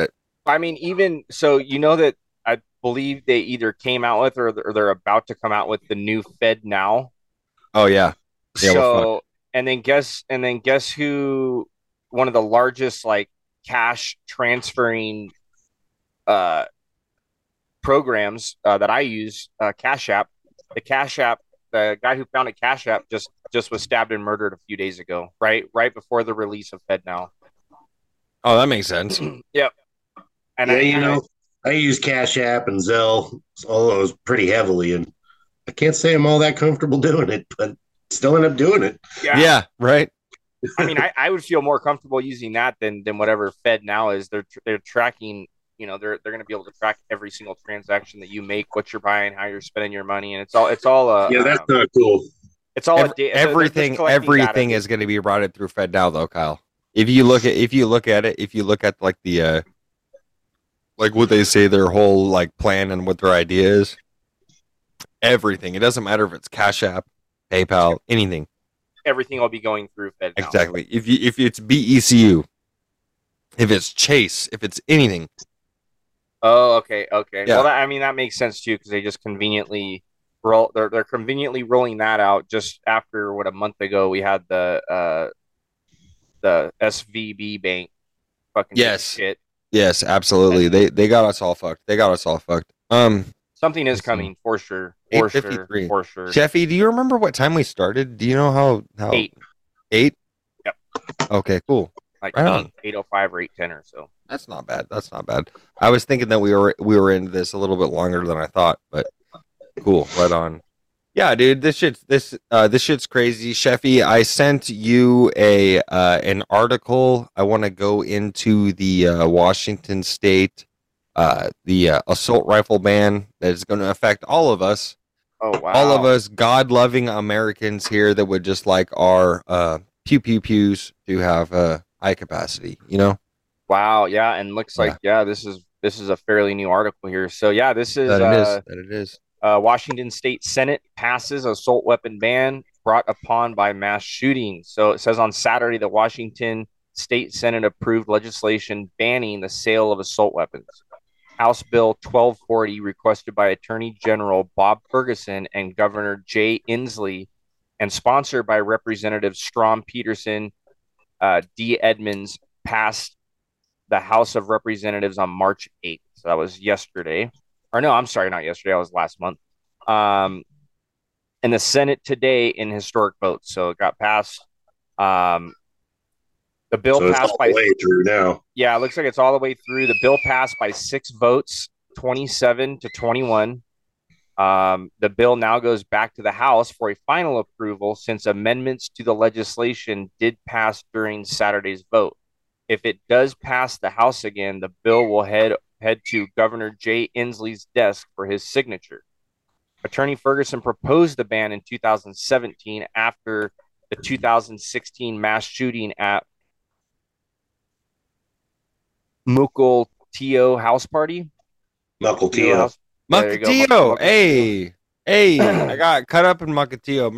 it. I mean, even so, you know that I believe they either came out with or they're about to come out with the new FedNow. Oh yeah so and then guess who one of the largest like cash transferring programs that I use, Cash App. The Cash App, the guy who founded Cash App just was stabbed and murdered a few days ago, right before the release of FedNow. Oh, that makes sense. Yep. And yeah, I use Cash App and Zelle, all those pretty heavily, and I can't say I'm all that comfortable doing it, but still end up doing it. Yeah right. I mean, I would feel more comfortable using that than whatever FedNow is. They're tracking. You know, they're going to be able to track every single transaction that you make, what you're buying, how you're spending your money, and it's all. Yeah, that's not cool. It's all everything is going to be routed through FedNow, though, Kyle. If you look at like the like what they say their whole like plan and what their idea is, everything. It doesn't matter if it's Cash App, PayPal, anything. Everything will be going through FedNow. Exactly. If it's BECU, if it's Chase, if it's anything. Oh, okay. Yeah. Well, that makes sense too, because they just conveniently they're conveniently rolling that out just after a month ago we had the SVB bank fucking shit. Yes, absolutely. And they got us all fucked. Something is coming for sure. Jeffy, do you remember what time we started? Do you know how 8? Yep. Okay, cool. Like right 8:05 or 8:10 or so. That's not bad. I was thinking that we were into this a little bit longer than I thought, but cool. Right on. Yeah, dude, this shit's crazy. Sheffy, I sent you a an article. I want to go into the Washington State the assault rifle ban that is going to affect all of us. Oh wow! All of us God-loving Americans here that would just like our pew pew pews to have eye capacity, you know. Wow, yeah, and looks like this is a fairly new article here. So yeah, this is Washington State Senate passes assault weapon ban. brought upon by mass shootings. So it says on Saturday, the Washington State Senate approved legislation banning the sale of assault weapons. House Bill 1240, requested by Attorney General Bob Ferguson and Governor Jay Inslee, and sponsored by Representatives Strom Peterson, D. Edmonds, passed the House of Representatives on March 8th. So that was yesterday. Or no, I'm sorry, not yesterday. That was last month. And the Senate today in historic votes. So it got passed. The bill so passed by way through now. Yeah, it looks like it's all the way through. The bill passed by 6 votes, 27 to 21. The bill now goes back to the House for a final approval, since amendments to the legislation did pass during Saturday's vote. If it does pass the House again, the bill will head to Governor Jay Inslee's desk for his signature. Attorney Ferguson proposed the ban in 2017 after the 2016 mass shooting at Mukilteo House Party. Mukilteo. Hey, I got cut up in Mukilteo,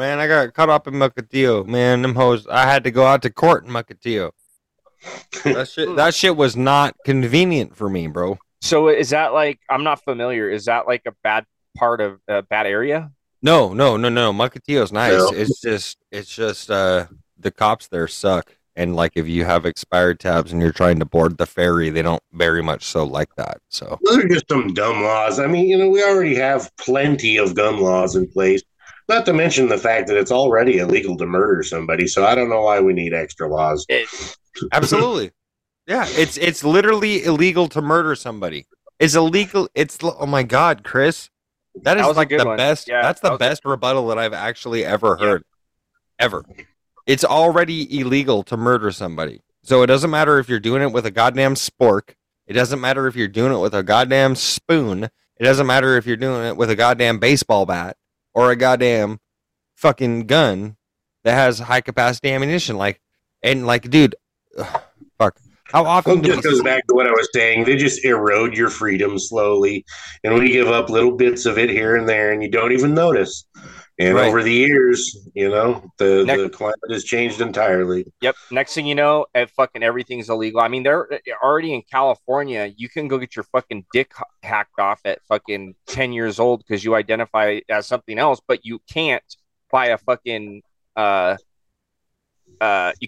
man. Them hoes. I had to go out to court in Mukilteo. That shit was not convenient for me, bro. So is that like, I'm not familiar. Is that like a bad part of a bad area? No. Mukilteo's nice. No. It's just the cops there suck. And like, if you have expired tabs and you're trying to board the ferry, they don't very much so like that. So those are just some dumb laws. I mean, we already have plenty of gun laws in place. Not to mention the fact that it's already illegal to murder somebody. So I don't know why we need extra laws. Absolutely. Yeah, it's literally illegal to murder somebody. It's illegal. It's oh my God, Chris, that is like the best. Yeah, that's the best rebuttal that I've actually ever heard, ever. It's already illegal to murder somebody. So it doesn't matter if you're doing it with a goddamn spork. It doesn't matter if you're doing it with a goddamn spoon. It doesn't matter if you're doing it with a goddamn baseball bat or a goddamn fucking gun that has high capacity ammunition. Fuck. How often do it goes back to what I was saying. They just erode your freedom slowly, and we give up little bits of it here and there, and you don't even notice. And right. Over the years, the climate has changed entirely. Yep. Next thing you know, fucking everything's illegal. I mean, they're already in California. You can go get your fucking dick hacked off at fucking 10 years old because you identify as something else, but you can't buy a fucking you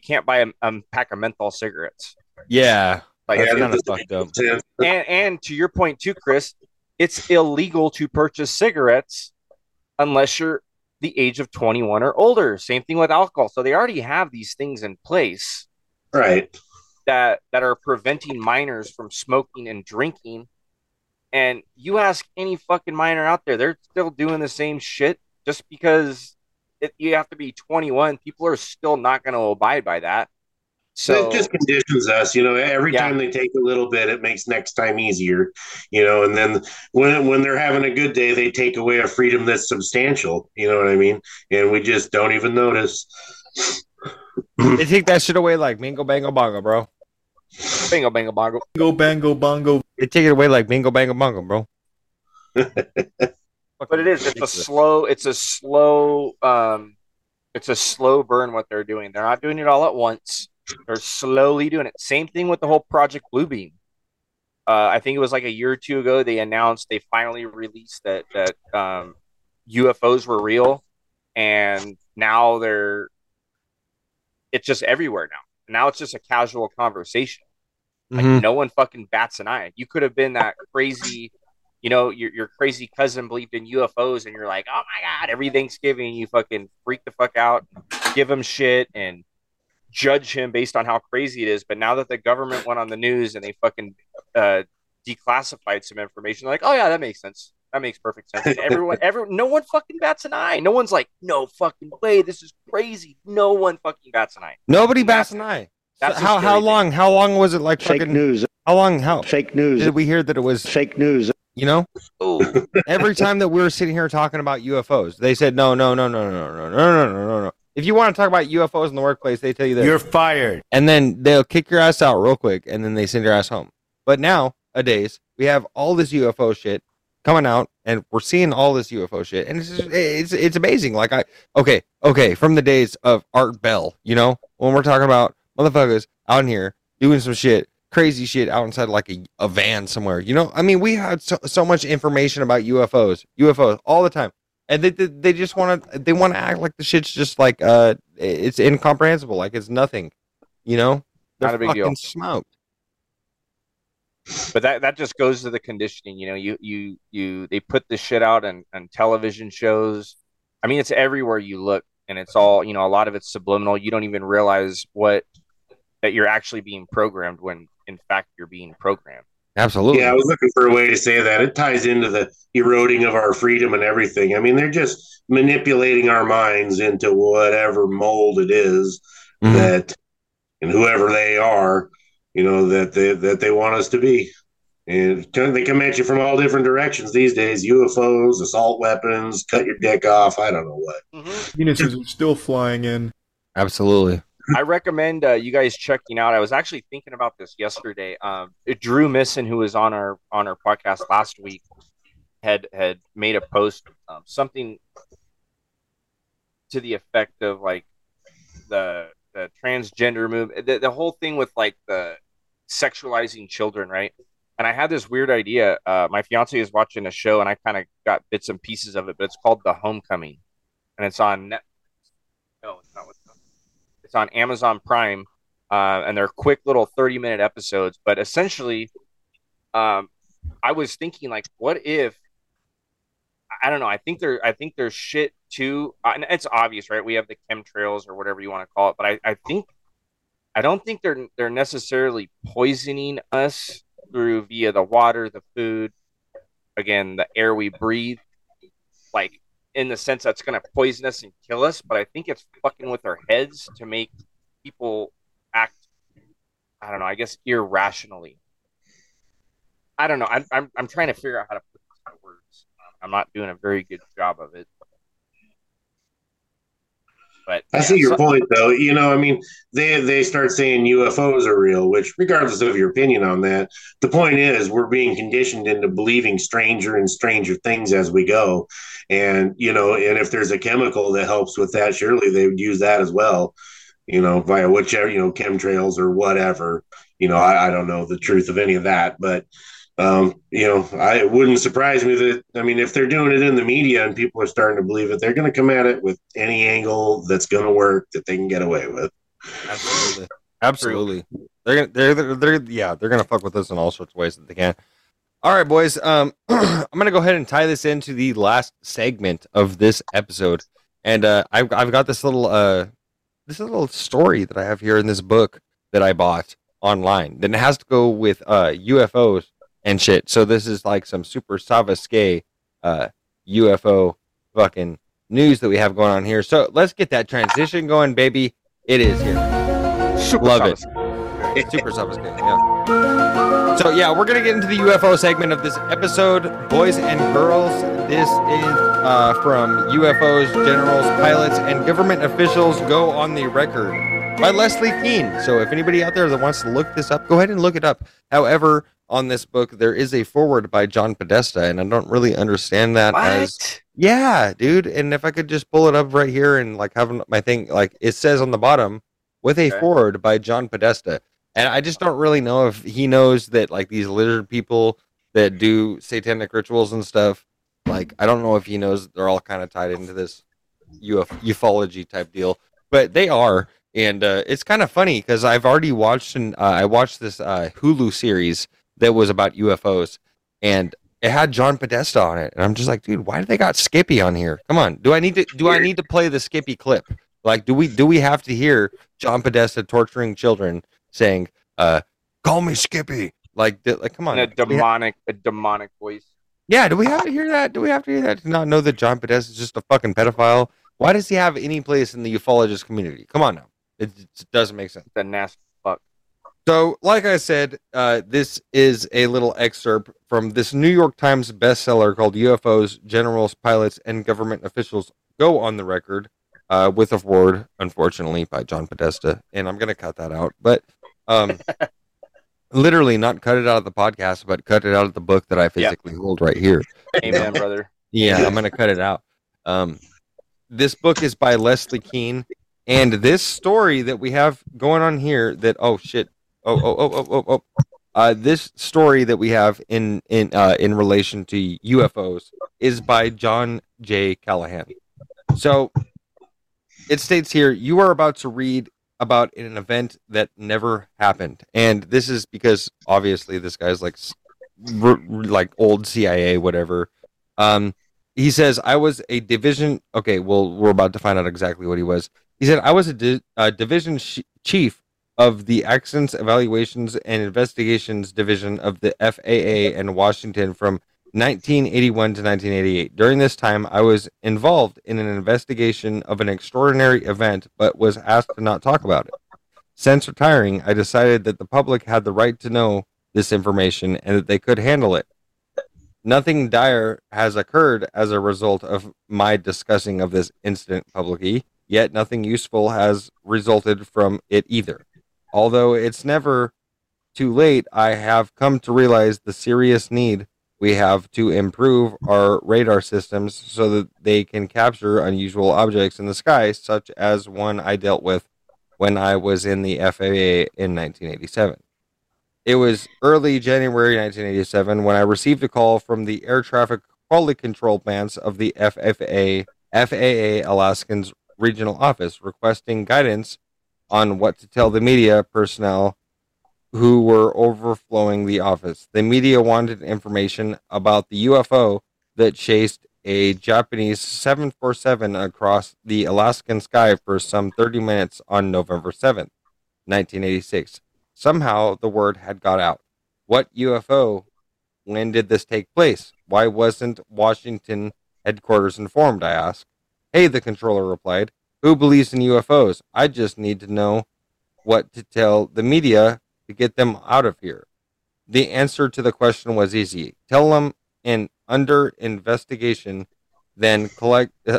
can't buy a pack of menthol cigarettes. Yeah. That's kind of fucked up. And to your point too, Chris, it's illegal to purchase cigarettes unless you're the age of 21 or older. Same thing with alcohol. So they already have these things in place, right? That are preventing minors from smoking and drinking. And you ask any fucking minor out there, they're still doing the same shit. Just because you have to be 21, people are still not going to abide by that. So it just conditions us, every time they take a little bit, it makes next time easier, and then when they're having a good day, they take away a freedom that's substantial. You know what I mean? And we just don't even notice. They take that shit away like bingo, bango, bongo, bro. Bingo, bango, bongo. Bingo, bango, bongo. They take it away like bingo, bango, bongo, bro. But it's a slow burn what they're doing. They're not doing it all at once. They're slowly doing it. Same thing with the whole Project Blue Beam. I think it was like a year or two ago they announced they finally released that UFOs were real, and now it's just everywhere now. Now it's just a casual conversation. Like no one fucking bats an eye. You could have been that crazy, your crazy cousin believed in UFOs, and you're like, oh my God, every Thanksgiving you fucking freak the fuck out, give him shit, and judge him based on how crazy it is. But now that the government went on the news and they fucking declassified some information, they're like, oh yeah, that makes sense. That makes perfect sense. And no one fucking bats an eye. No one's like, no fucking way, this is crazy. No one fucking bats an eye. Nobody bats an eye. That's how long? How long was it like fake fucking news? How long? How fake news? Did we hear that it was fake news? Oh. Every time that we were sitting here talking about UFOs, they said no. If you want to talk about UFOs in the workplace, they tell you that you're fired, and then they'll kick your ass out real quick, and then they send your ass home. But nowadays, we have all this UFO shit, coming out, and we're seeing all this UFO shit, and it's amazing. Like okay, from the days of Art Bell, you know, when we're talking about motherfuckers out in here doing some shit, crazy shit out inside like a van somewhere, you know. I mean, we had so much information about UFOs all the time, and they just want to act like the shit's just like it's incomprehensible, like it's nothing, you know. They're not a big deal. Smoked. But that just goes to the conditioning, you know. They put this shit out on television shows. I mean, it's everywhere you look, and it's all, you know, a lot of it's subliminal. You don't even realize that you're actually being programmed when, in fact, you're being programmed. Absolutely. Yeah, I was looking for a way to say that. It ties into the eroding of our freedom and everything. I mean, they're just manipulating our minds into whatever mold it is that, and whoever they are, you know, that they want us to be. And they come at you from all different directions these days. UFOs, assault weapons, cut your dick off. I don't know what. Penises are still flying in. Absolutely. I recommend you guys checking out. I was actually thinking about this yesterday. Drew Misson, who was on our podcast last week, had made a post, something to the effect of like the transgender movement, the whole thing with like the sexualizing children, right? And I had this weird idea. My fiance is watching a show, and I kind of got bits and pieces of it, but it's called The Homecoming, and it's on Netflix. No, it's not. It's on Amazon Prime, and they're quick little 30-minute episodes. But essentially, I was thinking, like, what if? I don't know. I think there's shit too. And it's obvious, right? We have the chemtrails or whatever you want to call it. But I don't think they're necessarily poisoning us through via the water, the food, again, the air we breathe, like in the sense that's going to poison us and kill us. But I think it's fucking with our heads to make people act, I don't know, I guess irrationally. I don't know. I'm trying to figure out how to put this into words. I'm not doing a very good job of it. But I see your point, though. You know, I mean, they start saying UFOs are real, which, regardless of your opinion on that, the point is we're being conditioned into believing stranger and stranger things as we go. And, you know, and if there's a chemical that helps with that, surely they would use that as well, you know, via whichever, you know, chemtrails or whatever. You know, I don't know the truth of any of that, but... you know, it wouldn't surprise me that, I mean, if they're doing it in the media and people are starting to believe it, they're going to come at it with any angle that's going to work that they can get away with. Absolutely. Absolutely. They're going to fuck with us in all sorts of ways that they can. All right, boys. I'm going to go ahead and tie this into the last segment of this episode. And, I've got this little story that I have here in this book that I bought online that has to go with, UFOs. And shit. So this is like some super savasque UFO fucking news that we have going on here. So let's get that transition going, baby. It is here. Super love savasque. It. Super savasque. Yeah. So yeah, we're gonna get into the UFO segment of this episode, boys and girls. This is from UFOs, generals, pilots, and government officials go on the record by Leslie Keene. So if anybody out there that wants to look this up, go ahead and look it up. However, on this book, there is a foreword by John Podesta, and I don't really understand that. What? Yeah, dude. And if I could just pull it up right here and like have my thing, like it says on the bottom, with a foreword by John Podesta, and I just don't really know if he knows that like these lizard people that do satanic rituals and stuff, like I don't know if he knows they're all kind of tied into this ufology type deal, but they are, and it's kind of funny because I've already watched I watched this Hulu series that was about UFOs, and it had John Podesta on it, and I'm just like, dude, why do they got Skippy on here? Come on, do I need to play the Skippy clip? Like, do we have to hear John Podesta torturing children saying, "Call me Skippy"? Like, come on, in a demonic voice. Yeah, do we have to hear that? Do we have to hear that to not know that John Podesta is just a fucking pedophile? Why does he have any place in the ufologist community? Come on now, it doesn't make sense. The nasty. So, like I said, this is a little excerpt from this New York Times bestseller called UFOs, Generals, Pilots, and Government Officials Go on the Record, with a foreword, unfortunately, by John Podesta. And I'm going to cut that out. But literally not cut it out of the podcast, but cut it out of the book that I physically hold right here. Amen, brother. Yeah, I'm going to cut it out. This book is by Leslie Kean, and this story that we have going on here that, this story that we have in relation to UFOs is by John J. Callahan. So it states here, you are about to read about an event that never happened. And this is because obviously this guy's like old CIA, whatever. He says, I was a division. Okay. Well, we're about to find out exactly what he was. He said, I was a division chief of the Accidents, Evaluations, and Investigations Division of the FAA in Washington from 1981 to 1988. During this time, I was involved in an investigation of an extraordinary event, but was asked to not talk about it. Since retiring, I decided that the public had the right to know this information and that they could handle it. Nothing dire has occurred as a result of my discussing of this incident publicly, yet nothing useful has resulted from it either. Although it's never too late, I have come to realize the serious need we have to improve our radar systems so that they can capture unusual objects in the sky, such as one I dealt with when I was in the FAA in 1987. It was early January 1987 when I received a call from the air traffic quality control plants of the FAA Alaska's regional office requesting guidance on what to tell the media personnel who were overflowing the office. The media wanted information about the UFO that chased a Japanese 747 across the Alaskan sky for some 30 minutes on November 7th, 1986. Somehow the word had got out. What UFO? When did this take place? Why wasn't Washington headquarters informed, I asked. Hey, the controller replied. Who believes in UFOs? I just need to know what to tell the media to get them out of here. The answer to the question was easy. Tell them it's under investigation. Then collect the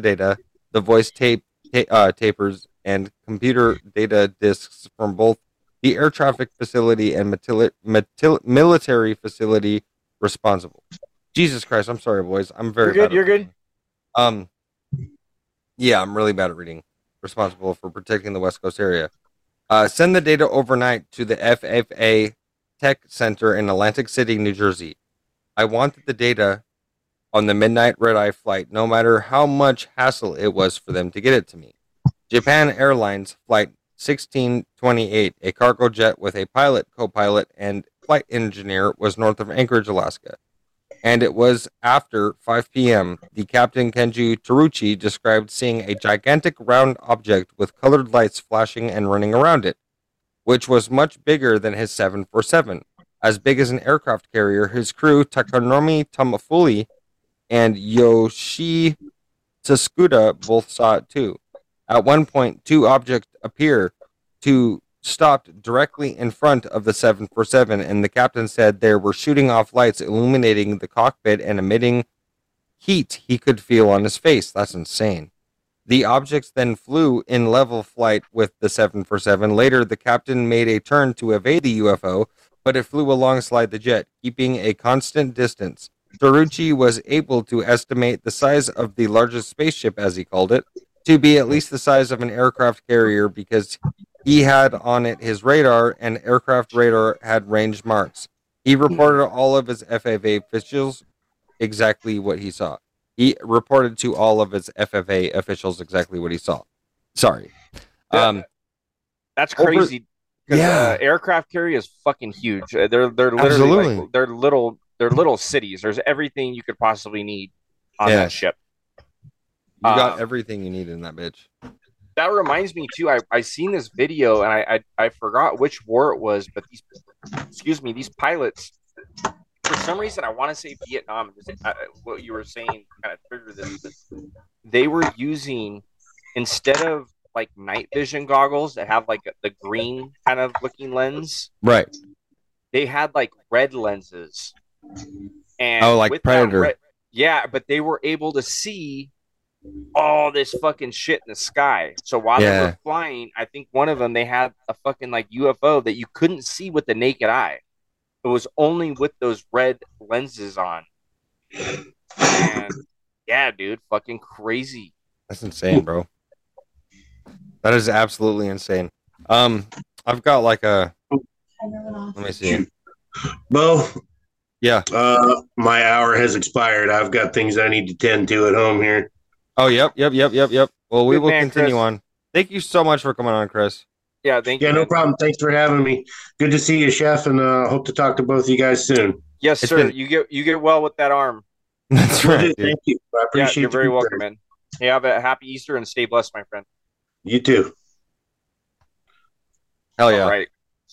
data, the voice tapers, and computer data disks from both the air traffic facility and military facility responsible. Jesus Christ, I'm sorry, boys. I'm very good. You're good. Yeah, I'm really bad at reading. Responsible for protecting the West Coast area. Send the data overnight to the FFA Tech Center in Atlantic City, New Jersey. I wanted the data on the midnight red-eye flight, no matter how much hassle it was for them to get it to me. Japan Airlines Flight 1628, a cargo jet with a pilot, co-pilot, and flight engineer, was north of Anchorage, Alaska. And it was after 5 p.m. The captain, Kenju Terauchi, described seeing a gigantic round object with colored lights flashing and running around it, which was much bigger than his 747. As big as an aircraft carrier, his crew, Takanori Tamafuli and Yoshi Tsukuda, both saw it too. At one point, two objects appeared to stopped directly in front of the 747, and the captain said they were shooting off lights illuminating the cockpit and emitting heat he could feel on his face. That's insane. The objects then flew in level flight with the 747. Later, the captain made a turn to evade the UFO, but it flew alongside the jet, keeping a constant distance. Terauchi was able to estimate the size of the largest spaceship, as he called it, to be at least the size of an aircraft carrier because he had on it his radar, and aircraft radar had range marks. He reported all of his FAA officials exactly what he saw. Sorry. That's crazy. Aircraft carrier is fucking huge. They're literally like, they're little cities. There's everything you could possibly need on that ship. You got everything you need in that bitch. That reminds me too. I seen this video and I forgot which war it was, but these pilots, for some reason I want to say Vietnam. What you were saying kind of triggered this. They were using, instead of like night vision goggles that have like the green kind of looking lens, right? They had like red lenses, and like Predator. But they were able to see all this fucking shit in the sky. So while they were flying, I think one of them, they had a fucking like UFO that you couldn't see with the naked eye. It was only with those red lenses on. And yeah, dude, fucking crazy. That's insane, bro. That is absolutely insane. I've got like a. Let me see. Bo. Yeah. My hour has expired. I've got things I need to tend to at home here. Oh, yep. Well, we will continue on. Thank you so much for coming on, Chris. Yeah, thank you. Yeah, no problem. Thanks for having me. Good to see you, Chef, and hope to talk to both of you guys soon. Yes, sir. You get well with that arm. That's right. Thank you. I appreciate it. You're very welcome, man. Hey, have a happy Easter and stay blessed, my friend. You too. Hell yeah. All right.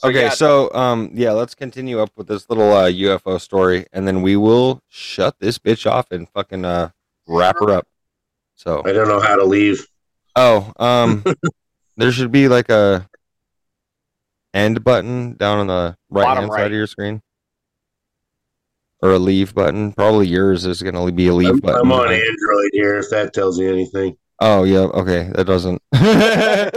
Okay, so let's continue up with this little UFO story, and then we will shut this bitch off and fucking wrap her up. So I don't know how to leave. Oh, there should be like a end button down on the right-hand side of your screen, or a leave button. Probably yours is going to be a leave button. I'm on Android here, if that tells you anything. Oh yeah, okay, that doesn't. Here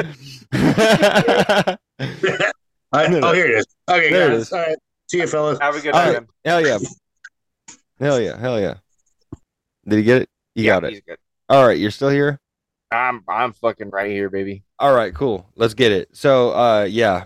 it is. Okay, there guys. It is. All right. See you, fellas. Have a good night. Right. Hell yeah. Did you get it? You got it. He's good. All right, you're still here? I'm fucking right here, baby. All right, cool. Let's get it. So,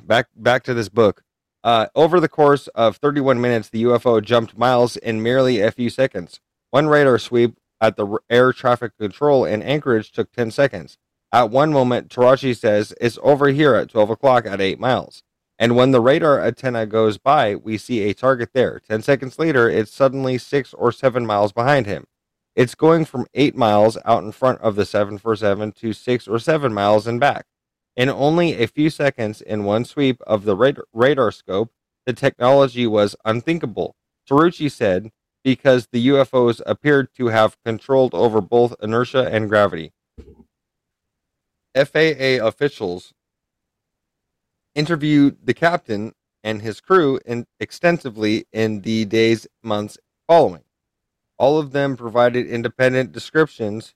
back to this book. Over the course of 31 minutes, the UFO jumped miles in merely a few seconds. One radar sweep at the air traffic control in Anchorage took 10 seconds. At one moment, Terauchi says, "It's over here at 12 o'clock at 8 miles." And when the radar antenna goes by, we see a target there. 10 seconds later, it's suddenly 6 or 7 miles behind him. It's going from 8 miles out in front of the 747 to 6 or 7 miles and back. In only a few seconds, in one sweep of the radar scope, the technology was unthinkable, Terauchi said, because the UFOs appeared to have control over both inertia and gravity. FAA officials interviewed the captain and his crew extensively in the days, months following. All of them provided independent descriptions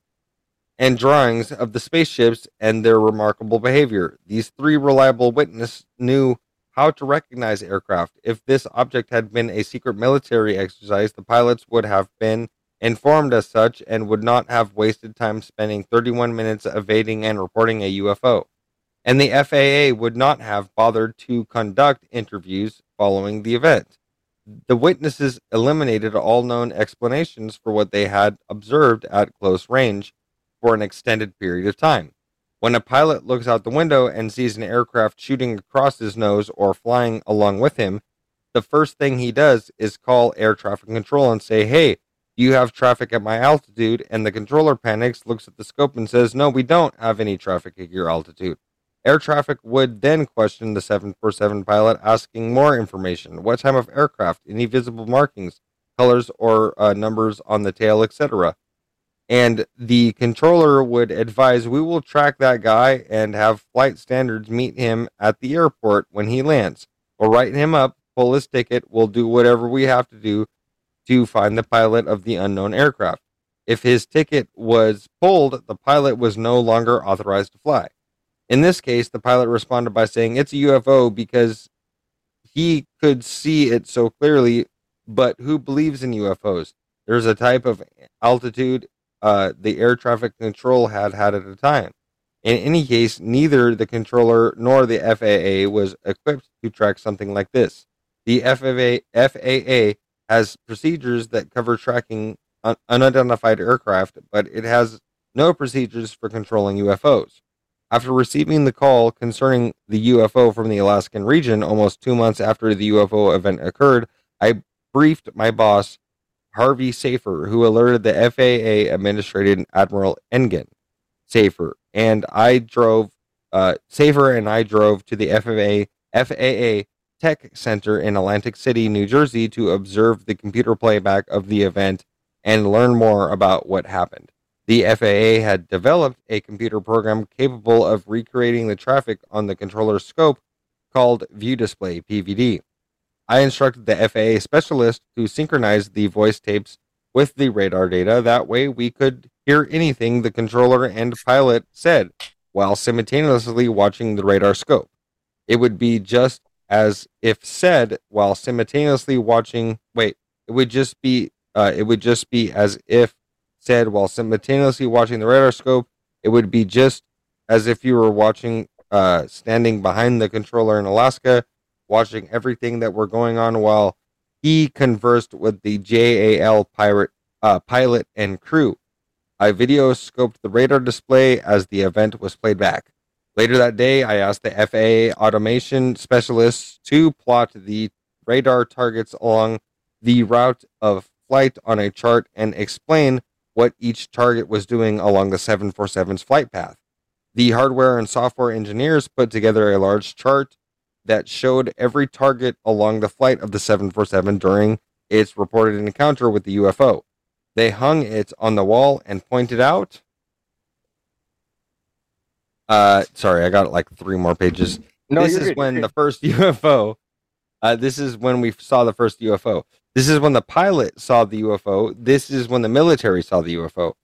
and drawings of the spaceships and their remarkable behavior. These three reliable witnesses knew how to recognize aircraft. If this object had been a secret military exercise, the pilots would have been informed as such and would not have wasted time spending 31 minutes evading and reporting a UFO. And the FAA would not have bothered to conduct interviews following the event. The witnesses eliminated all known explanations for what they had observed at close range for an extended period of time. When a pilot looks out the window and sees an aircraft shooting across his nose or flying along with him, the first thing he does is call air traffic control and say, "Hey, you have traffic at my altitude," and the controller panics, looks at the scope and says, "No, we don't have any traffic at your altitude." Air traffic would then question the 747 pilot, asking more information. What type of aircraft, any visible markings, colors, or numbers on the tail, etc. And the controller would advise, "We will track that guy and have flight standards meet him at the airport when he lands. We'll write him up, pull his ticket, we'll do whatever we have to do to find the pilot of the unknown aircraft." If his ticket was pulled, the pilot was no longer authorized to fly. In this case, the pilot responded by saying it's a UFO because he could see it so clearly, but who believes in UFOs? There's a type of altitude the air traffic control had at the time. In any case, neither the controller nor the FAA was equipped to track something like this. The FAA has procedures that cover tracking unidentified aircraft, but it has no procedures for controlling UFOs. After receiving the call concerning the UFO from the Alaskan region almost 2 months after the UFO event occurred, I briefed my boss, Harvey Safer, who alerted the FAA Administrator Admiral Engen. Safer and I drove to the FAA Tech Center in Atlantic City, New Jersey, to observe the computer playback of the event and learn more about what happened. The FAA had developed a computer program capable of recreating the traffic on the controller's scope called View Display, PVD. I instructed the FAA specialist to synchronize the voice tapes with the radar data. That way we could hear anything the controller and pilot said while simultaneously watching the radar scope. It would be just as if said while simultaneously watching. Wait, it would just be as if said while simultaneously watching the radar scope. It would be just as if you were watching, standing behind the controller in Alaska, watching everything that were going on while he conversed with the JAL pilot and crew. I video scoped the radar display as the event was played back. Later that day, I asked the FAA automation specialists to plot the radar targets along the route of flight on a chart and explain what each target was doing along the 747's flight path. The hardware and software engineers put together a large chart that showed every target along the flight of the 747 during its reported encounter with the UFO. They hung it on the wall and pointed out... Sorry, I got like three more pages. No, this is when the first UFO. This is when we saw the first UFO. This is when the pilot saw the UFO. This is when the military saw the UFO.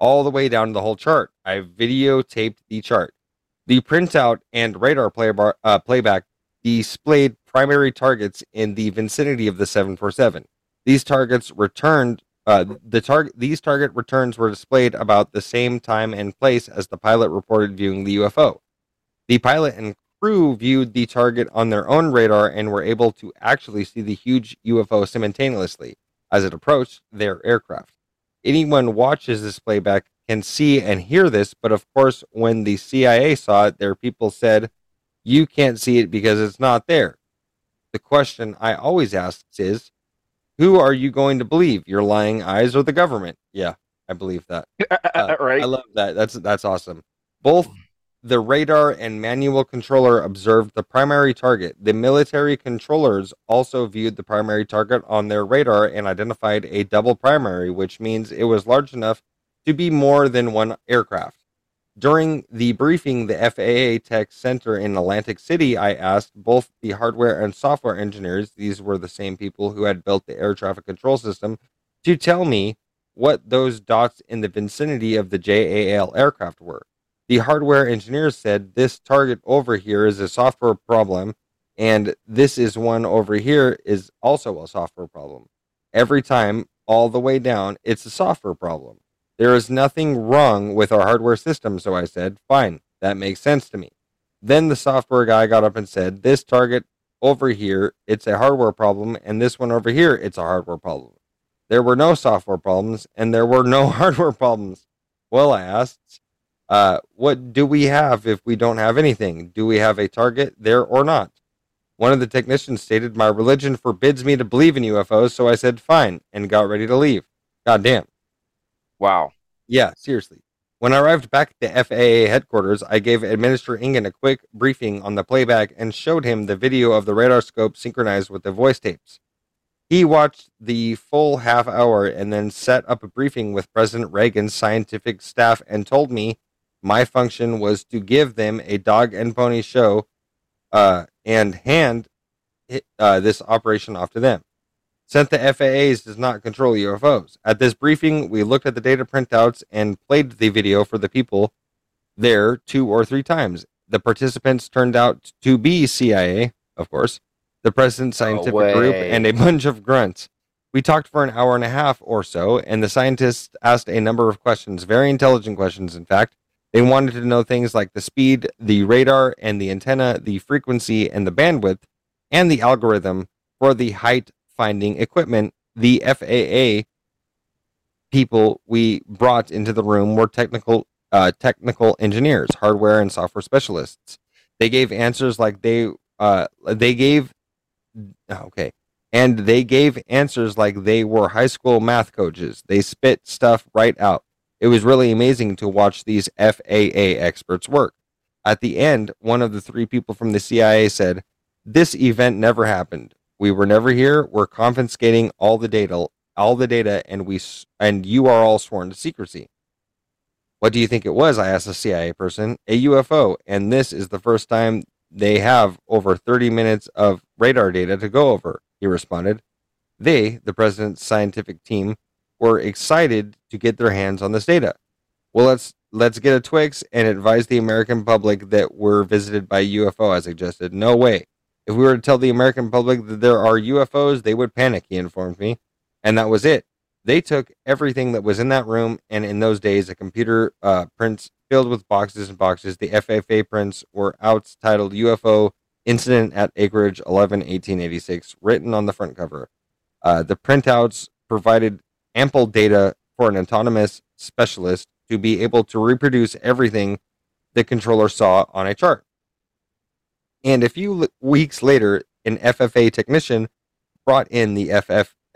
All the way down the whole chart. I videotaped the chart. The printout and radar playback displayed primary targets in the vicinity of the 747. These targets returned. These target returns were displayed about the same time and place as the pilot reported viewing the UFO. The pilot and crew viewed the target on their own radar and were able to actually see the huge UFO simultaneously as it approached their aircraft. Anyone watches this playback can see and hear this, but of course, when the CIA saw it, their people said, "You can't see it because it's not there." The question I always ask is, who are you going to believe? Your lying eyes or the government? Yeah, I believe that. Right. I love that. That's awesome. Both the radar and manual controller observed the primary target. The military controllers also viewed the primary target on their radar and identified a double primary, which means it was large enough to be more than one aircraft. During the briefing, the FAA Tech Center in Atlantic City, I asked both the hardware and software engineers, these were the same people who had built the air traffic control system, to tell me what those dots in the vicinity of the JAL aircraft were. The hardware engineers said, this target over here is a software problem, and this is one over here is also a software problem. Every time, all the way down, it's a software problem. There is nothing wrong with our hardware system, so I said, fine, that makes sense to me. Then the software guy got up and said, this target over here, it's a hardware problem, and this one over here, it's a hardware problem. There were no software problems, and there were no hardware problems. Well, I asked, what do we have if we don't have anything? Do we have a target there or not? One of the technicians stated, my religion forbids me to believe in UFOs, so I said, fine, and got ready to leave. Goddamn. Wow. Yeah, seriously. When I arrived back at the FAA headquarters, I gave Administrator Ingen a quick briefing on the playback and showed him the video of the radar scope synchronized with the voice tapes. He watched the full half hour and then set up a briefing with President Reagan's scientific staff and told me my function was to give them a dog and pony show and hand this operation off to them. Since the FAA's does not control UFOs. At this briefing, we looked at the data printouts and played the video for the people there 2 or 3 times. The participants turned out to be CIA, of course, the president's scientific group, and a bunch of grunts. We talked for an hour and a half or so, and the scientists asked a number of questions, very intelligent questions, in fact. They wanted to know things like the speed, the radar, and the antenna, the frequency, and the bandwidth, and the algorithm for the height finding equipment. The FAA people we brought into the room were technical engineers, hardware and software specialists. They gave answers like they were high school math coaches. They spit stuff right out. It was really amazing to watch these FAA experts work. At the end, one of the 3 people from the CIA said, "This event never happened. We were never here. We're confiscating all the data, and you are all sworn to secrecy." What do you think it was? I asked a CIA person. A UFO, and this is the first time they have over 30 minutes of radar data to go over, he responded. They, the president's scientific team, were excited to get their hands on this data. Well, let's get a Twix and advise the American public that we're visited by UFO, I suggested. No way. If we were to tell the American public that there are UFOs, they would panic, he informed me. And that was it. They took everything that was in that room, and in those days, a computer prints filled with boxes and boxes. The FFA prints were outs titled UFO Incident at Acreage 11, 1886, written on the front cover. The printouts provided ample data for an autonomous specialist to be able to reproduce everything the controller saw on a chart. And a few weeks later, an FFA technician brought in the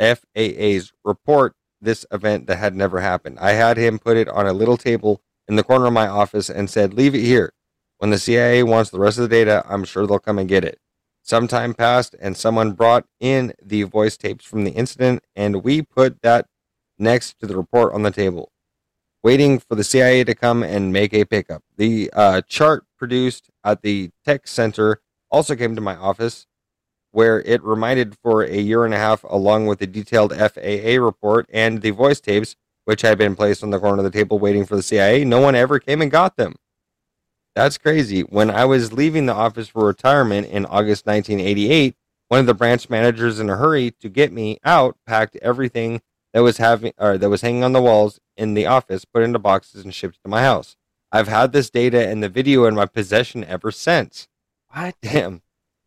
FAA's report, this event that had never happened. I had him put it on a little table in the corner of my office and said, leave it here. When the CIA wants the rest of the data, I'm sure they'll come and get it. Some time passed, and someone brought in the voice tapes from the incident, and we put that next to the report on the table, waiting for the CIA to come and make a pickup. The chart produced at the tech center also came to my office, where it reminded for a year and a half, along with the detailed FAA report and the voice tapes, which had been placed on the corner of the table waiting for the CIA. No one ever came and got them. That's crazy. When I was leaving the office for retirement in August 1988, one of the branch managers, in a hurry to get me out, packed everything that was hanging on the walls in the office, put into boxes, and shipped to my house. I've had this data and the video in my possession ever since. What? Damn.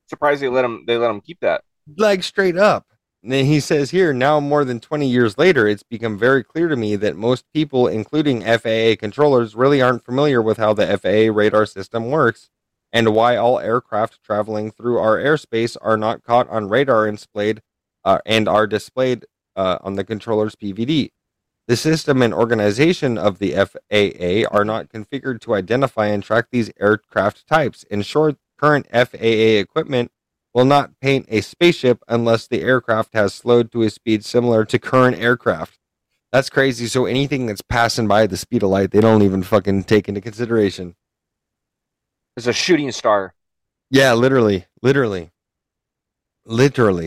Surprised they let him keep that, like, straight up. And then he says here, now more than 20 years later, it's become very clear to me that most people, including FAA controllers, really aren't familiar with how the FAA radar system works and why all aircraft traveling through our airspace are not caught on radar and displayed on the controller's PVD. The system and organization of the FAA are not configured to identify and track these aircraft types. In short, current FAA equipment will not paint a spaceship unless the aircraft has slowed to a speed similar to current aircraft. That's crazy. So anything that's passing by the speed of light, they don't even fucking take into consideration. It's a shooting star. Yeah, literally.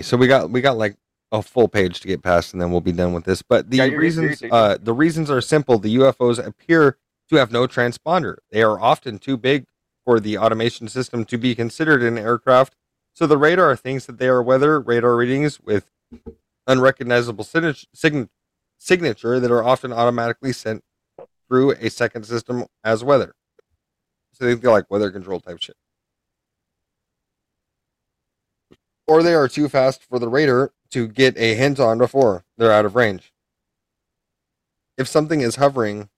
So we got like a full page to get past, and then we'll be done with this. But the reasons are simple. The UFOs appear to have no transponder. They are often too big for the automation system to be considered an aircraft, so the radar thinks that they are weather radar readings with unrecognizable signature that are often automatically sent through a second system as weather. So they feel like weather control type shit. Or they are too fast for the radar to get a hint on before they're out of range. If something is hovering,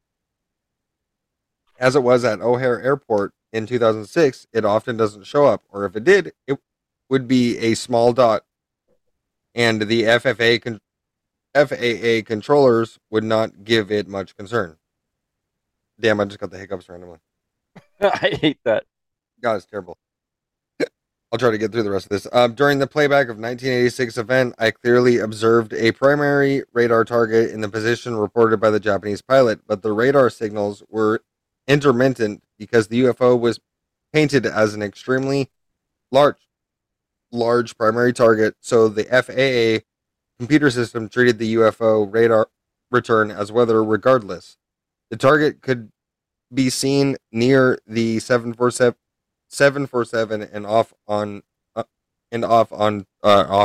as it was at O'Hare Airport in 2006, it often doesn't show up, or if it did, it would be a small dot, and the FAA controllers would not give it much concern. Damn, I just got the hiccups randomly. I hate that. God, it's terrible. I'll try to get through the rest of this. During the playback of 1986 event, I clearly observed a primary radar target in the position reported by the Japanese pilot, but the radar signals were intermittent because the UFO was painted as an extremely large primary target, so the FAA computer system treated the UFO radar return as weather regardless. The target could be seen near the 747 and off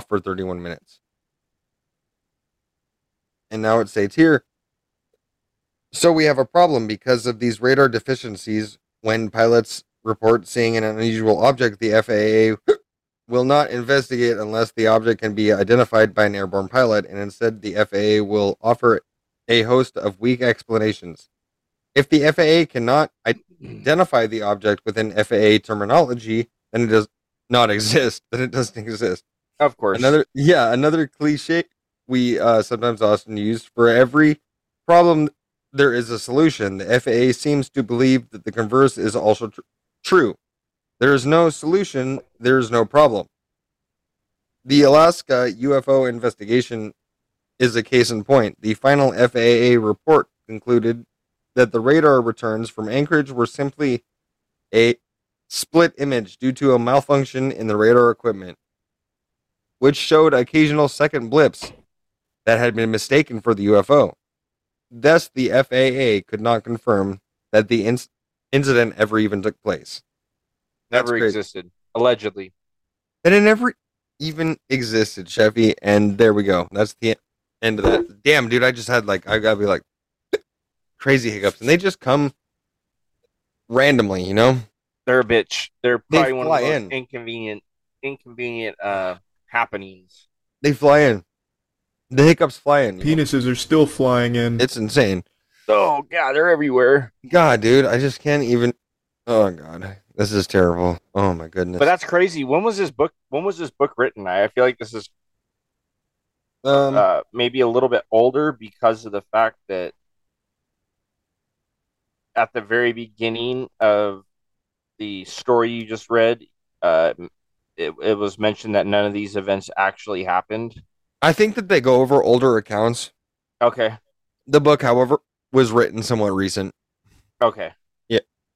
for 31 minutes. And now it states here, so we have a problem because of these radar deficiencies. When pilots report seeing an unusual object, the FAA will not investigate unless the object can be identified by an airborne pilot, and instead the FAA will offer a host of weak explanations. If the FAA cannot identify the object within FAA terminology, then it does not exist. Of course. Another cliche we sometimes often use: for every problem there is a solution. The FAA seems to believe that the converse is also true. There is no solution, there is no problem. The Alaska UFO investigation is a case in point. The final FAA report concluded that the radar returns from Anchorage were simply a split image due to a malfunction in the radar equipment, which showed occasional second blips that had been mistaken for the UFO. Thus, the FAA could not confirm that the incident ever even took place. Never existed, allegedly. that it never even existed, Chefy. And there we go. That's the end of that. Damn, dude, I just had like, I gotta be like, crazy hiccups, and they just come randomly, you know? They're a bitch. They're probably one of the most inconvenient happenings. They fly in. The hiccups fly in. Penises are still flying in. It's insane. Oh, God, they're everywhere. God, dude, I just can't even... Oh, God, this is terrible. Oh, my goodness. But that's crazy. When was this book written? I feel like this is maybe a little bit older because of the fact that at the very beginning of the story you just read, it was mentioned that none of these events actually happened. I think that they go over older accounts. Okay. The book, however, was written somewhat recent. Okay.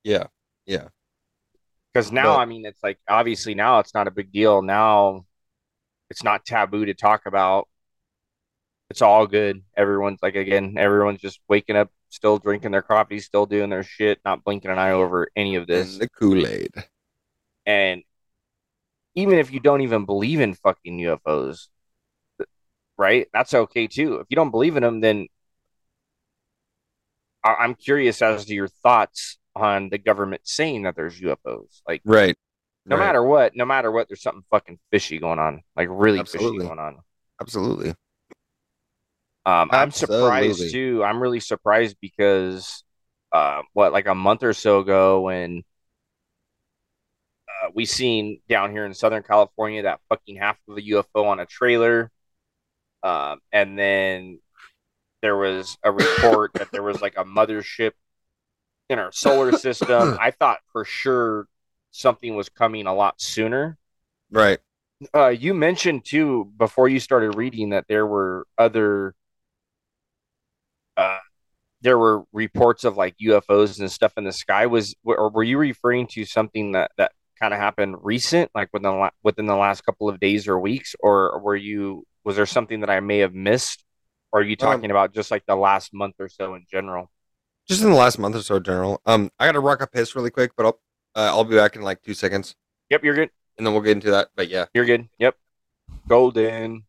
Yeah. Because now, but, I mean, it's like, obviously now it's not a big deal. Now it's not taboo to talk about. It's all good. Everyone's like, again, everyone's just waking up, still drinking their coffee, still doing their shit, not blinking an eye over any of this. And the Kool-Aid. And even if you don't even believe in fucking UFOs, right? That's okay, too. If you don't believe in them, then I'm curious as to your thoughts on the government saying that there's UFOs. Like, right. No matter what, there's something fucking fishy going on. Like, really fishy going on. Absolutely. I'm surprised too. I'm really surprised because, like a month or so ago, when we seen down here in Southern California that fucking half of a UFO on a trailer, and then there was a report that there was like a mothership in our solar system. I thought for sure something was coming a lot sooner, right? You mentioned too before you started reading that there were other. There were reports of like UFOs and stuff in the sky. Were you referring to something that kind of happened recent, like within the last couple of days or weeks, or was there something that I may have missed? Or are you talking about just like the last month or so in general? Just in the last month or so in general. I got to rock a piss really quick, but I'll be back in like 2 seconds. Yep, you're good. And then we'll get into that. But yeah, you're good. Yep, golden.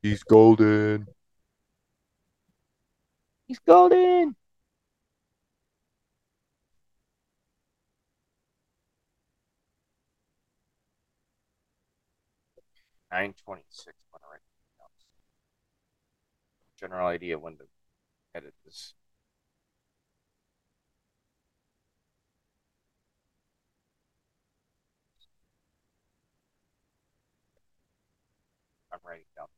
He's golden. He's golden. $9:26. General idea when to edit this. I'm writing down.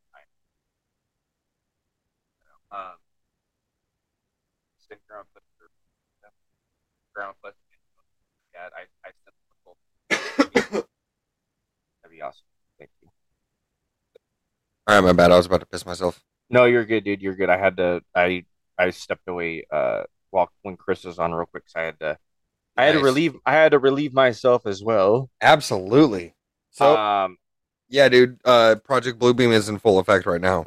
That'd be awesome. Thank you. All right, my bad. I was about to piss myself. No, you're good, dude. You're good. I had to. I stepped away. When Chris was on, real quick, so I had to. Nice. I had to relieve myself as well. Absolutely. So, yeah, dude. Project Blue Beam is in full effect right now.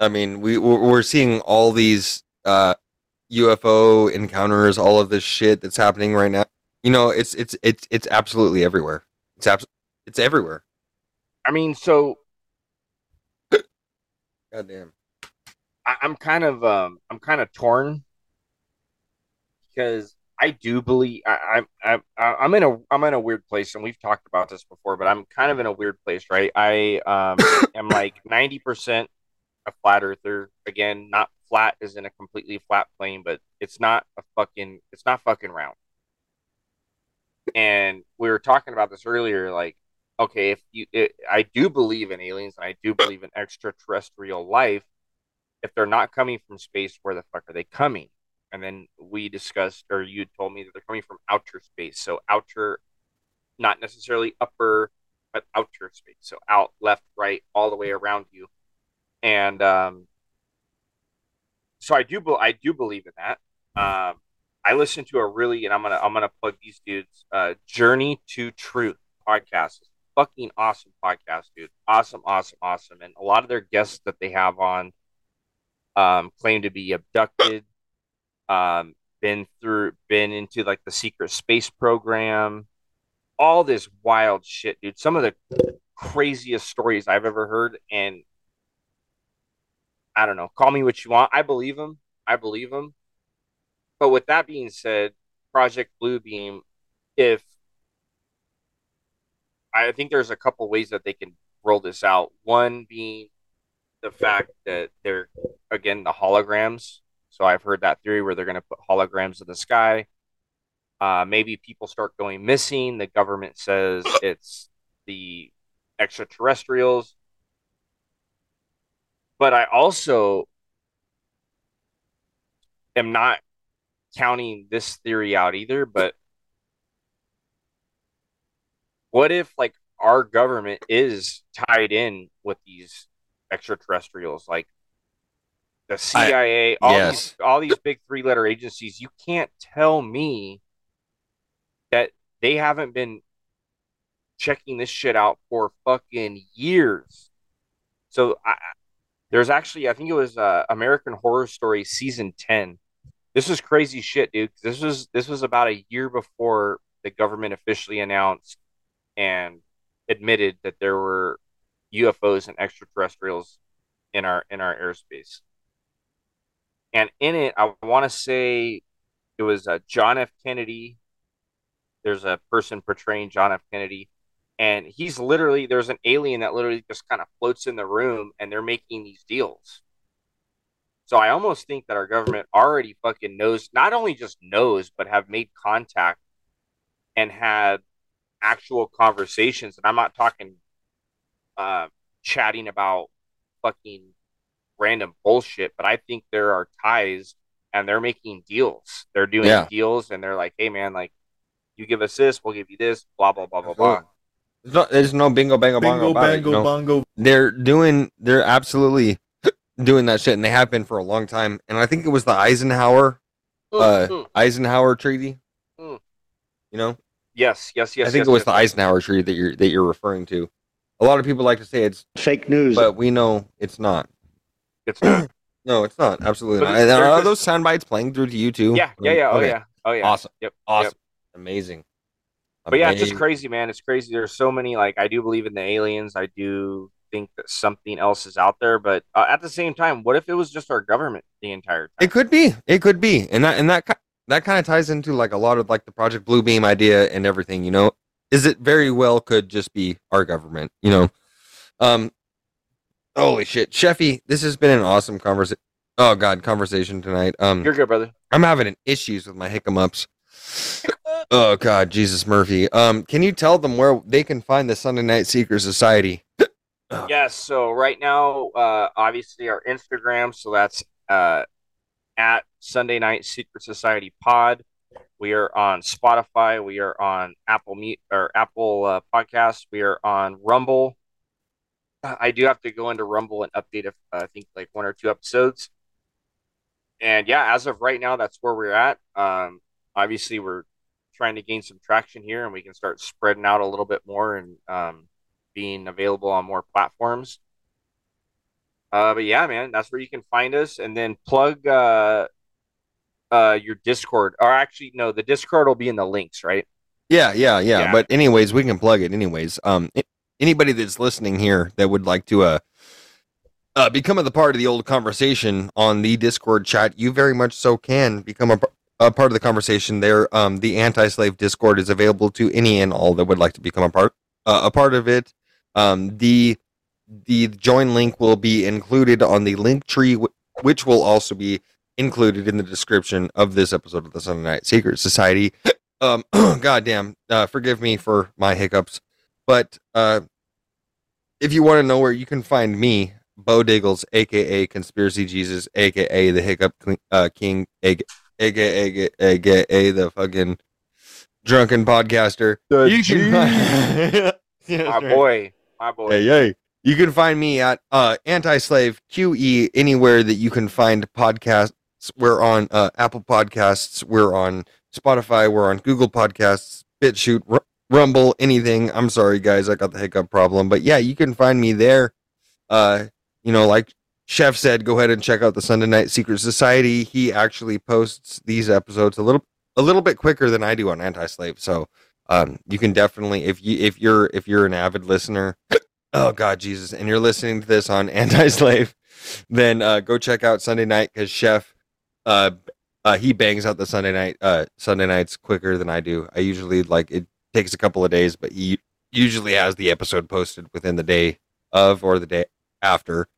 I mean, we're seeing all these UFO encounters, all of this shit that's happening right now. You know, it's absolutely everywhere. It's everywhere. I mean, so goddamn, I'm kind of torn because I do believe I'm in a weird place, and we've talked about this before, but I'm kind of in a weird place, right? I am like 90%. A flat earther. Again, not flat as in a completely flat plane, but it's not fucking round. And we were talking about this earlier, like, okay, I do believe in aliens and I do believe in extraterrestrial life. If they're not coming from space, where the fuck are they coming? And then we discussed, or you told me that they're coming from outer space. So outer, not necessarily upper, but outer space. So out, left, right, all the way around you. And so I do believe in that. I listened to I'm gonna plug these dudes. Journey to Truth podcast, fucking awesome podcast, dude. Awesome. And a lot of their guests that they have on claim to be abducted. been into like the secret space program, all this wild shit, dude. Some of the craziest stories I've ever heard. And I don't know, call me what you want. I believe them. But with that being said, Project Blue Beam, I think there's a couple ways that they can roll this out. One being the fact that they're, again, the holograms. So I've heard that theory where they're going to put holograms in the sky. Maybe people start going missing. The government says it's the extraterrestrials. But I also am not counting this theory out either. But what if, like, our government is tied in with these extraterrestrials, like the CIA, all these big three-letter agencies? You can't tell me that they haven't been checking this shit out for fucking years. So there's actually, I think it was American Horror Story Season 10. This is crazy shit, dude. This was about a year before the government officially announced and admitted that there were UFOs and extraterrestrials in our airspace. And in it, I want to say it was John F. Kennedy. There's a person portraying John F. Kennedy, and he's literally, there's an alien that literally just kind of floats in the room, and they're making these deals. So I almost think that our government already fucking knows, not only just knows, but have made contact and had actual conversations. And I'm not talking chatting about fucking random bullshit, but I think there are ties, and they're making deals. They're doing deals, and they're like, hey, man, like, you give us this, we'll give you this, blah, blah, blah, blah, blah. There's no bingo, bango, bongo. They're absolutely doing that shit, and they have been for a long time. And I think it was the Eisenhower Treaty. Mm. You know? Yes. I think it was the Eisenhower Treaty that you're referring to. A lot of people like to say it's fake news, but we know it's not. It's not. No, it's not. Absolutely not. And are those sound bites playing through to you too? Yeah. Okay. Oh yeah. Awesome. Yep. Amazing. But yeah, it's just crazy, man. It's crazy. There's so many, like, I do believe in the aliens. I do think that something else is out there, but at the same time, what if it was just our government the entire time? It could be. And that kind of ties into, like, a lot of, like, the Project Blue Beam idea and everything, you know. Is it very well could just be our government, you know? Holy shit, Chefy, this has been an awesome conversation tonight. You're good, brother. I'm having issues with my hiccups. Oh God, Jesus Murphy. Can you tell them where they can find the Sunday Night Secret Society? Yes. So right now, obviously our Instagram. So that's at Sunday Night Secret Society Pod. We are on Spotify. We are on Apple Podcasts. We are on Rumble. I do have to go into Rumble and update, I think, like 1 or 2 episodes. And yeah, as of right now, that's where we're at. Obviously, we're trying to gain some traction here, and we can start spreading out a little bit more and being available on more platforms. But yeah, man, that's where you can find us. And then plug your Discord. Or actually, no, the Discord will be in the links, right? Yeah. But anyways, we can plug it anyways. Anybody that's listening here that would like to become a part of the old conversation on the Discord chat, you very much so can become a part of the conversation there. The anti-slave Discord is available to any and all that would like to become a part of it. The join link will be included on the link tree, which will also be included in the description of this episode of the Sunday Night Secret Society. Goddamn, forgive me for my hiccups. But if you want to know where you can find me, Bo Diggles, a.k.a. Conspiracy Jesus, a.k.a. the Hiccup King, a.k.a. the fucking drunken podcaster. My boy. Hey. You can find me at Anti-Slave QE anywhere that you can find podcasts. We're on Apple Podcasts. We're on Spotify. We're on Google Podcasts, BitChute, Rumble, anything. I'm sorry, guys. I got the hiccup problem. But yeah, you can find me there. You know, like Chef said, go ahead and check out the Sunday Night Secret Society. He actually posts these episodes a little bit quicker than I do on Anti-Slave. So you can definitely, if you're an avid listener, oh God, Jesus, and you're listening to this on Anti-Slave, then go check out Sunday Night, because Chef, he bangs out the Sunday nights quicker than I do. I usually, like, it takes a couple of days, but he usually has the episode posted within the day of or the day after.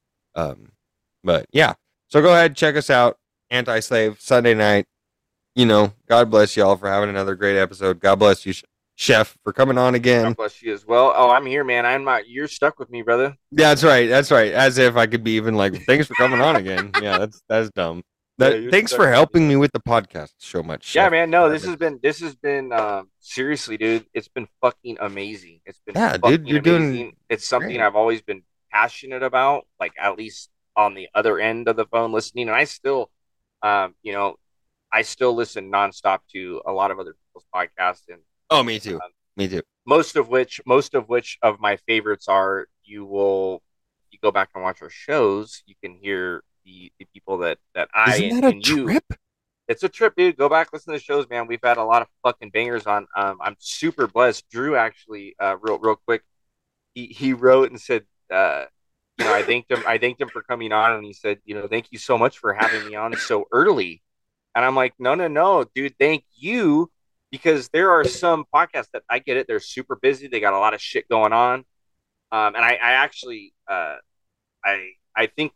But yeah, so go ahead, check us out. Anti-Slave Sunday Night. You know, God bless y'all for having another great episode. God bless you, Chef, for coming on again. God bless you as well. Oh, I'm here, man. I'm not. You're stuck with me, brother. Yeah, that's right. That's right. As if I could be even like, thanks for coming on again. Yeah, that's dumb. Thanks for helping me with the podcast so much. Yeah, man. No, this has been seriously, dude. It's been fucking amazing. It's been dude. You're amazing. It's something great. I've always been passionate about, like, at least on the other end of the phone listening. And I still, I still listen nonstop to a lot of other people's podcasts. And me too. Most of which of my favorites are. You go back and watch our shows. You can hear. The people that I Isn't that and a you, trip? It's a trip, dude. Go back, listen to the shows, man. We've had a lot of fucking bangers on. I'm super blessed. Drew actually, real quick, he wrote and said, I thanked him for coming on, and he said, thank you so much for having me on so early. And I'm like, no, dude, thank you, because there are some podcasts that, I get it, they're super busy, they got a lot of shit going on, and I actually think.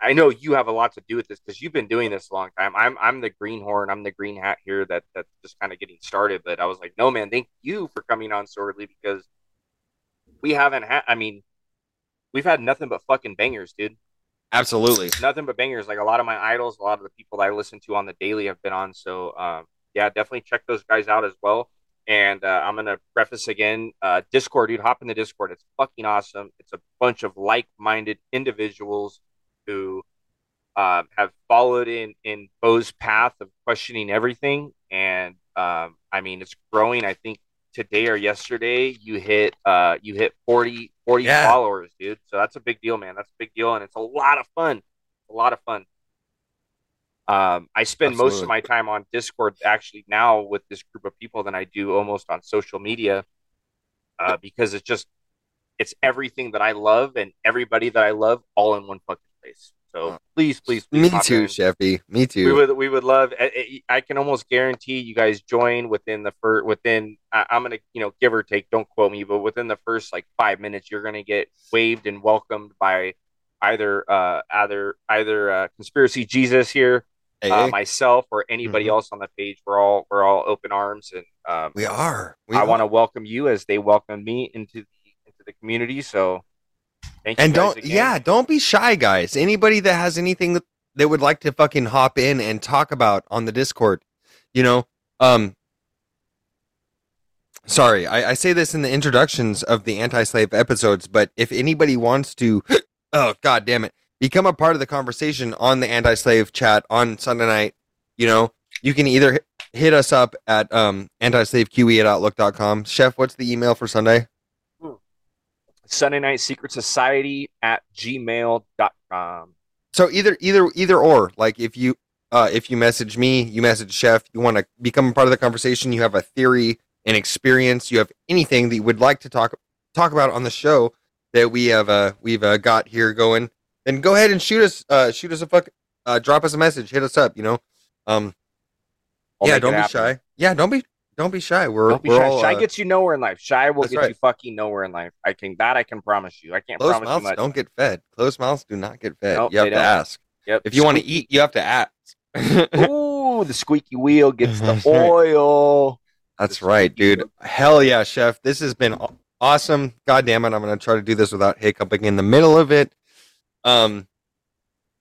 I know you have a lot to do with this because you've been doing this a long time. I'm the greenhorn. I'm the green hat here that's just kind of getting started. But I was like, no, man, thank you for coming on so early, because we haven't had, we've had nothing but fucking bangers, dude. Absolutely. Nothing but bangers. Like, a lot of my idols, a lot of the people that I listen to on the daily have been on. So, yeah, definitely check those guys out as well. And I'm going to preface again, Discord, dude, hop in the Discord. It's fucking awesome. It's a bunch of like-minded individuals who have followed in Bo's path of questioning everything. And, it's growing. I think today or yesterday you hit 40 followers, dude. So that's a big deal, man. That's a big deal. And it's a lot of fun. I spend Absolutely. Most of my time on Discord actually now with this group of people than I do almost on social media, because it's everything that I love and everybody that I love all in one fucking place. So please. Me too, Sheffy. Me too. We would love. I can almost guarantee you guys join within. I'm gonna, give or take. Don't quote me, but within the first 5 minutes, you're gonna get waved and welcomed by either Conspiracy Jesus here, myself, or anybody else on the page. We're all open arms, and we are. I want to welcome you as they welcome me into the community. So. And don't be shy, guys. Anybody that has anything that they would like to fucking hop in and talk about on the Discord, sorry, I say this in the introductions of the Anti-Slave episodes, but if anybody wants to, oh god damn it, become a part of the conversation on the Anti-Slave chat on Sunday night, you can either hit us up at antislaveqe@outlook.com. Chef, what's the email for Sunday? Sunday Night Secret Society @gmail.com. So either or, like, if you message me, you message Chef, you want to become a part of the conversation, you have a theory, an experience, you have anything that you would like to talk about on the show that we have we've got here going, then go ahead and shoot us a fuck, drop us a message, hit us up, don't be shy. Yeah, don't be shy. Shy gets you nowhere in life. Shy will get you fucking nowhere in life. I can promise you. I can't promise you much. Closed mouths don't get fed. Closed mouths do not get fed. Nope, you have to ask. Yep. If you want to eat, you have to ask. Ooh, the squeaky wheel gets the oil. That's right, dude. Hell yeah, Chef. This has been awesome. God damn it. I'm going to try to do this without hiccuping in the middle of it. God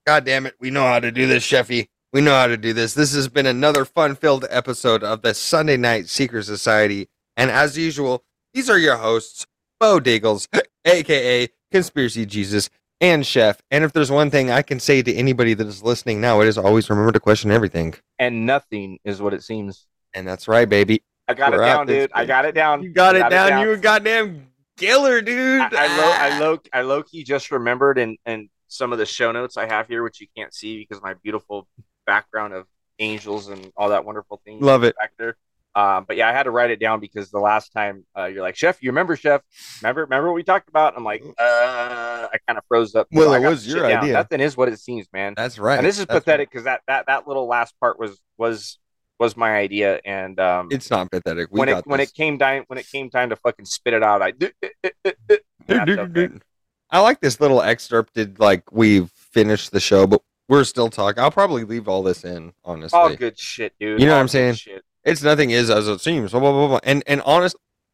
damn it. We know how to do this, Chefy. We know how to do this. This has been another fun-filled episode of the Sunday Night Secret Society. And as usual, these are your hosts, Bo Diggles, a.k.a. Conspiracy Jesus, and Chef. And if there's one thing I can say to anybody that is listening now, it is always remember to question everything. And nothing is what it seems. And that's right, baby. I got it down, dude. I got it down. You got it down. You were goddamn killer, dude. I low-key just remembered and some of the show notes I have here, which you can't see because my beautiful background of angels and all that wonderful thing. Love it. Back there. But yeah, I had to write it down because the last time you're like, Chef, you remember, Chef? Remember what we talked about? And I'm like, I kind of froze up. Well, it was your idea. Nothing is what it seems, man. That's right. And this is pathetic because that little last part was my idea, and it's not pathetic. When it came time to fucking spit it out, I like this little excerpted, like we've finished the show, but we're still talking. I'll probably leave all this in, honestly. All good shit, dude. You know what I'm saying? Shit. It's nothing is as it seems. Blah, blah, blah, blah. And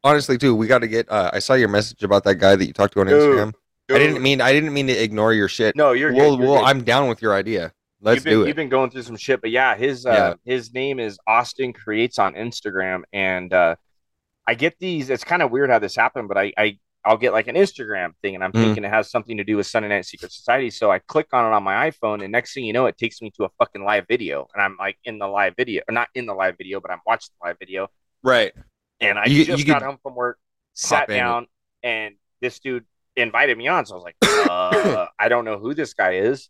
honestly, too, we got to get. I saw your message about that guy that you talked to on Instagram. Dude. I didn't mean to ignore your shit. No, you're good. Well, I'm down with your idea. Let's do it. You've been going through some shit, but yeah, his name is Austin Creates on Instagram, and I get these. It's kind of weird how this happened, but I'll get like an Instagram thing, and I'm thinking it has something to do with Sunday Night Secret Society. So I click on it on my iPhone, and next thing you know, it takes me to a fucking live video, and I'm like in the live video, or not in the live video, but I'm watching the live video. Right. And I just got home from work, sat down, and this dude invited me on. So I was like, I don't know who this guy is.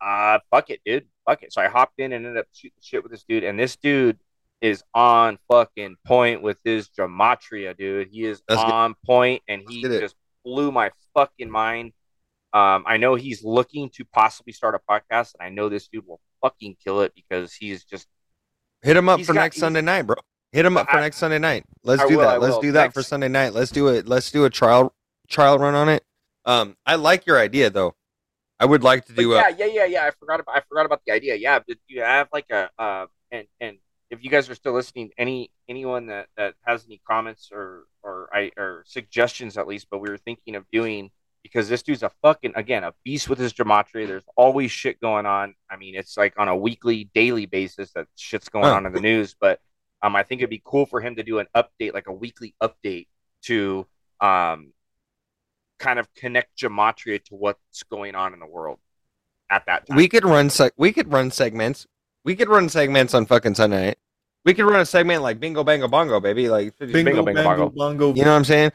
Fuck it, dude. Fuck it. So I hopped in and ended up shooting shit with this dude, and this dude is on fucking point with his gematria, dude. He is on point, and he just blew my fucking mind. I know he's looking to possibly start a podcast, and I know this dude will fucking kill it because he's just... Hit him up for next Sunday night, bro. Hit him up for next Sunday night. Let's do that for Sunday night. Let's do a trial run on it. I like your idea, though. I would like to do... Yeah. I forgot about the idea. Yeah, but you have like a... and if you guys are still listening, anyone that has any comments or suggestions at least, but we were thinking of doing, because this dude's a fucking, again, a beast with his gematria. There's always shit going on. I mean, it's like on a weekly, daily basis that shit's going on in the news. But I think it'd be cool for him to do an update, like a weekly update to kind of connect gematria to what's going on in the world at that time. We could run segments on fucking Sunday night. We could run a segment like Bingo Bango Bongo, baby. Like Bingo Bango Bongo. You know what I'm saying?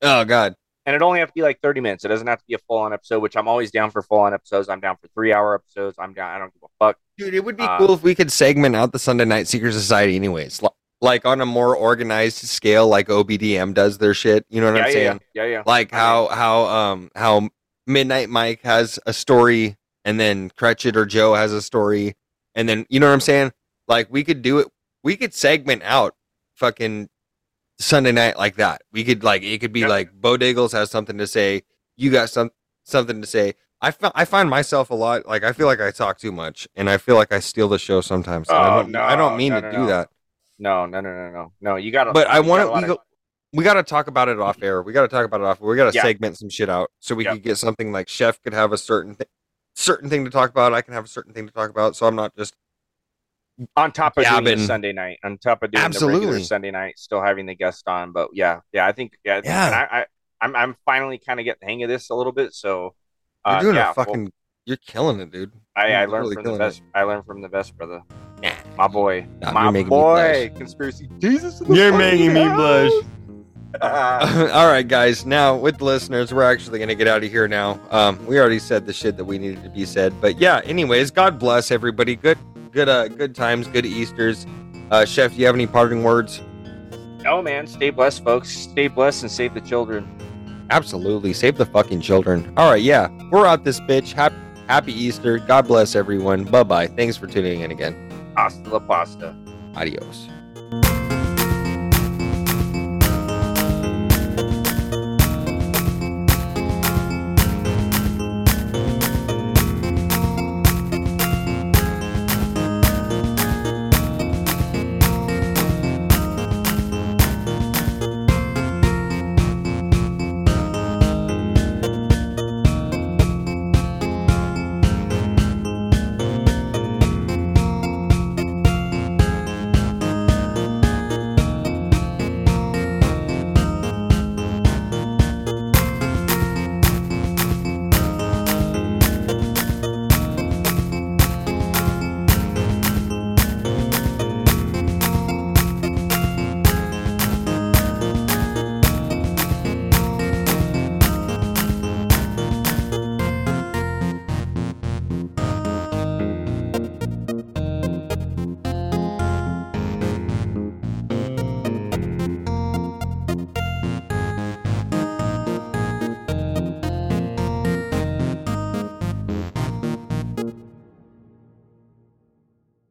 Oh, God. And it only have to be like 30 minutes. It doesn't have to be a full-on episode, which I'm always down for full-on episodes. I'm down for 3-hour episodes. I'm down. I don't give a fuck. Dude, it would be cool if we could segment out the Sunday Night Secret Society anyways. Like on a more organized scale, like OBDM does their shit. You know what I'm saying? Yeah. Like how Midnight Mike has a story, and then Cratchit or Joe has a story. And then, you know what I'm saying? Like, we could do it. We could segment out fucking Sunday night like that. We could, like, it could be like Bo Diggles has something to say. You got something to say. I find myself a lot, like, I feel like I talk too much. And I feel like I steal the show sometimes. I don't mean to do that. No. No, you got to. But I want to, we got to talk about it off air. We got to segment some shit out. So we could get something like Chef could have a certain thing to talk about. I can have a certain thing to talk about, so I'm not just on top of doing Sunday night, on top of doing the regular Sunday night, still having the guest on. But I think. And I'm finally kind of getting the hang of this a little bit. So you're killing it, dude. I learned from the best, brother. My boy, conspiracy Jesus. You're making me blush. All right, guys. Now, with the listeners, we're actually going to get out of here now. We already said the shit that we needed to be said. But yeah, anyways, God bless everybody. Good times, good Easters. Chef, do you have any parting words? No, man. Stay blessed, folks. Stay blessed and save the children. Absolutely. Save the fucking children. All right, yeah. We're out this bitch. Happy Easter. God bless everyone. Bye-bye. Thanks for tuning in again. Hasta la pasta. Adios.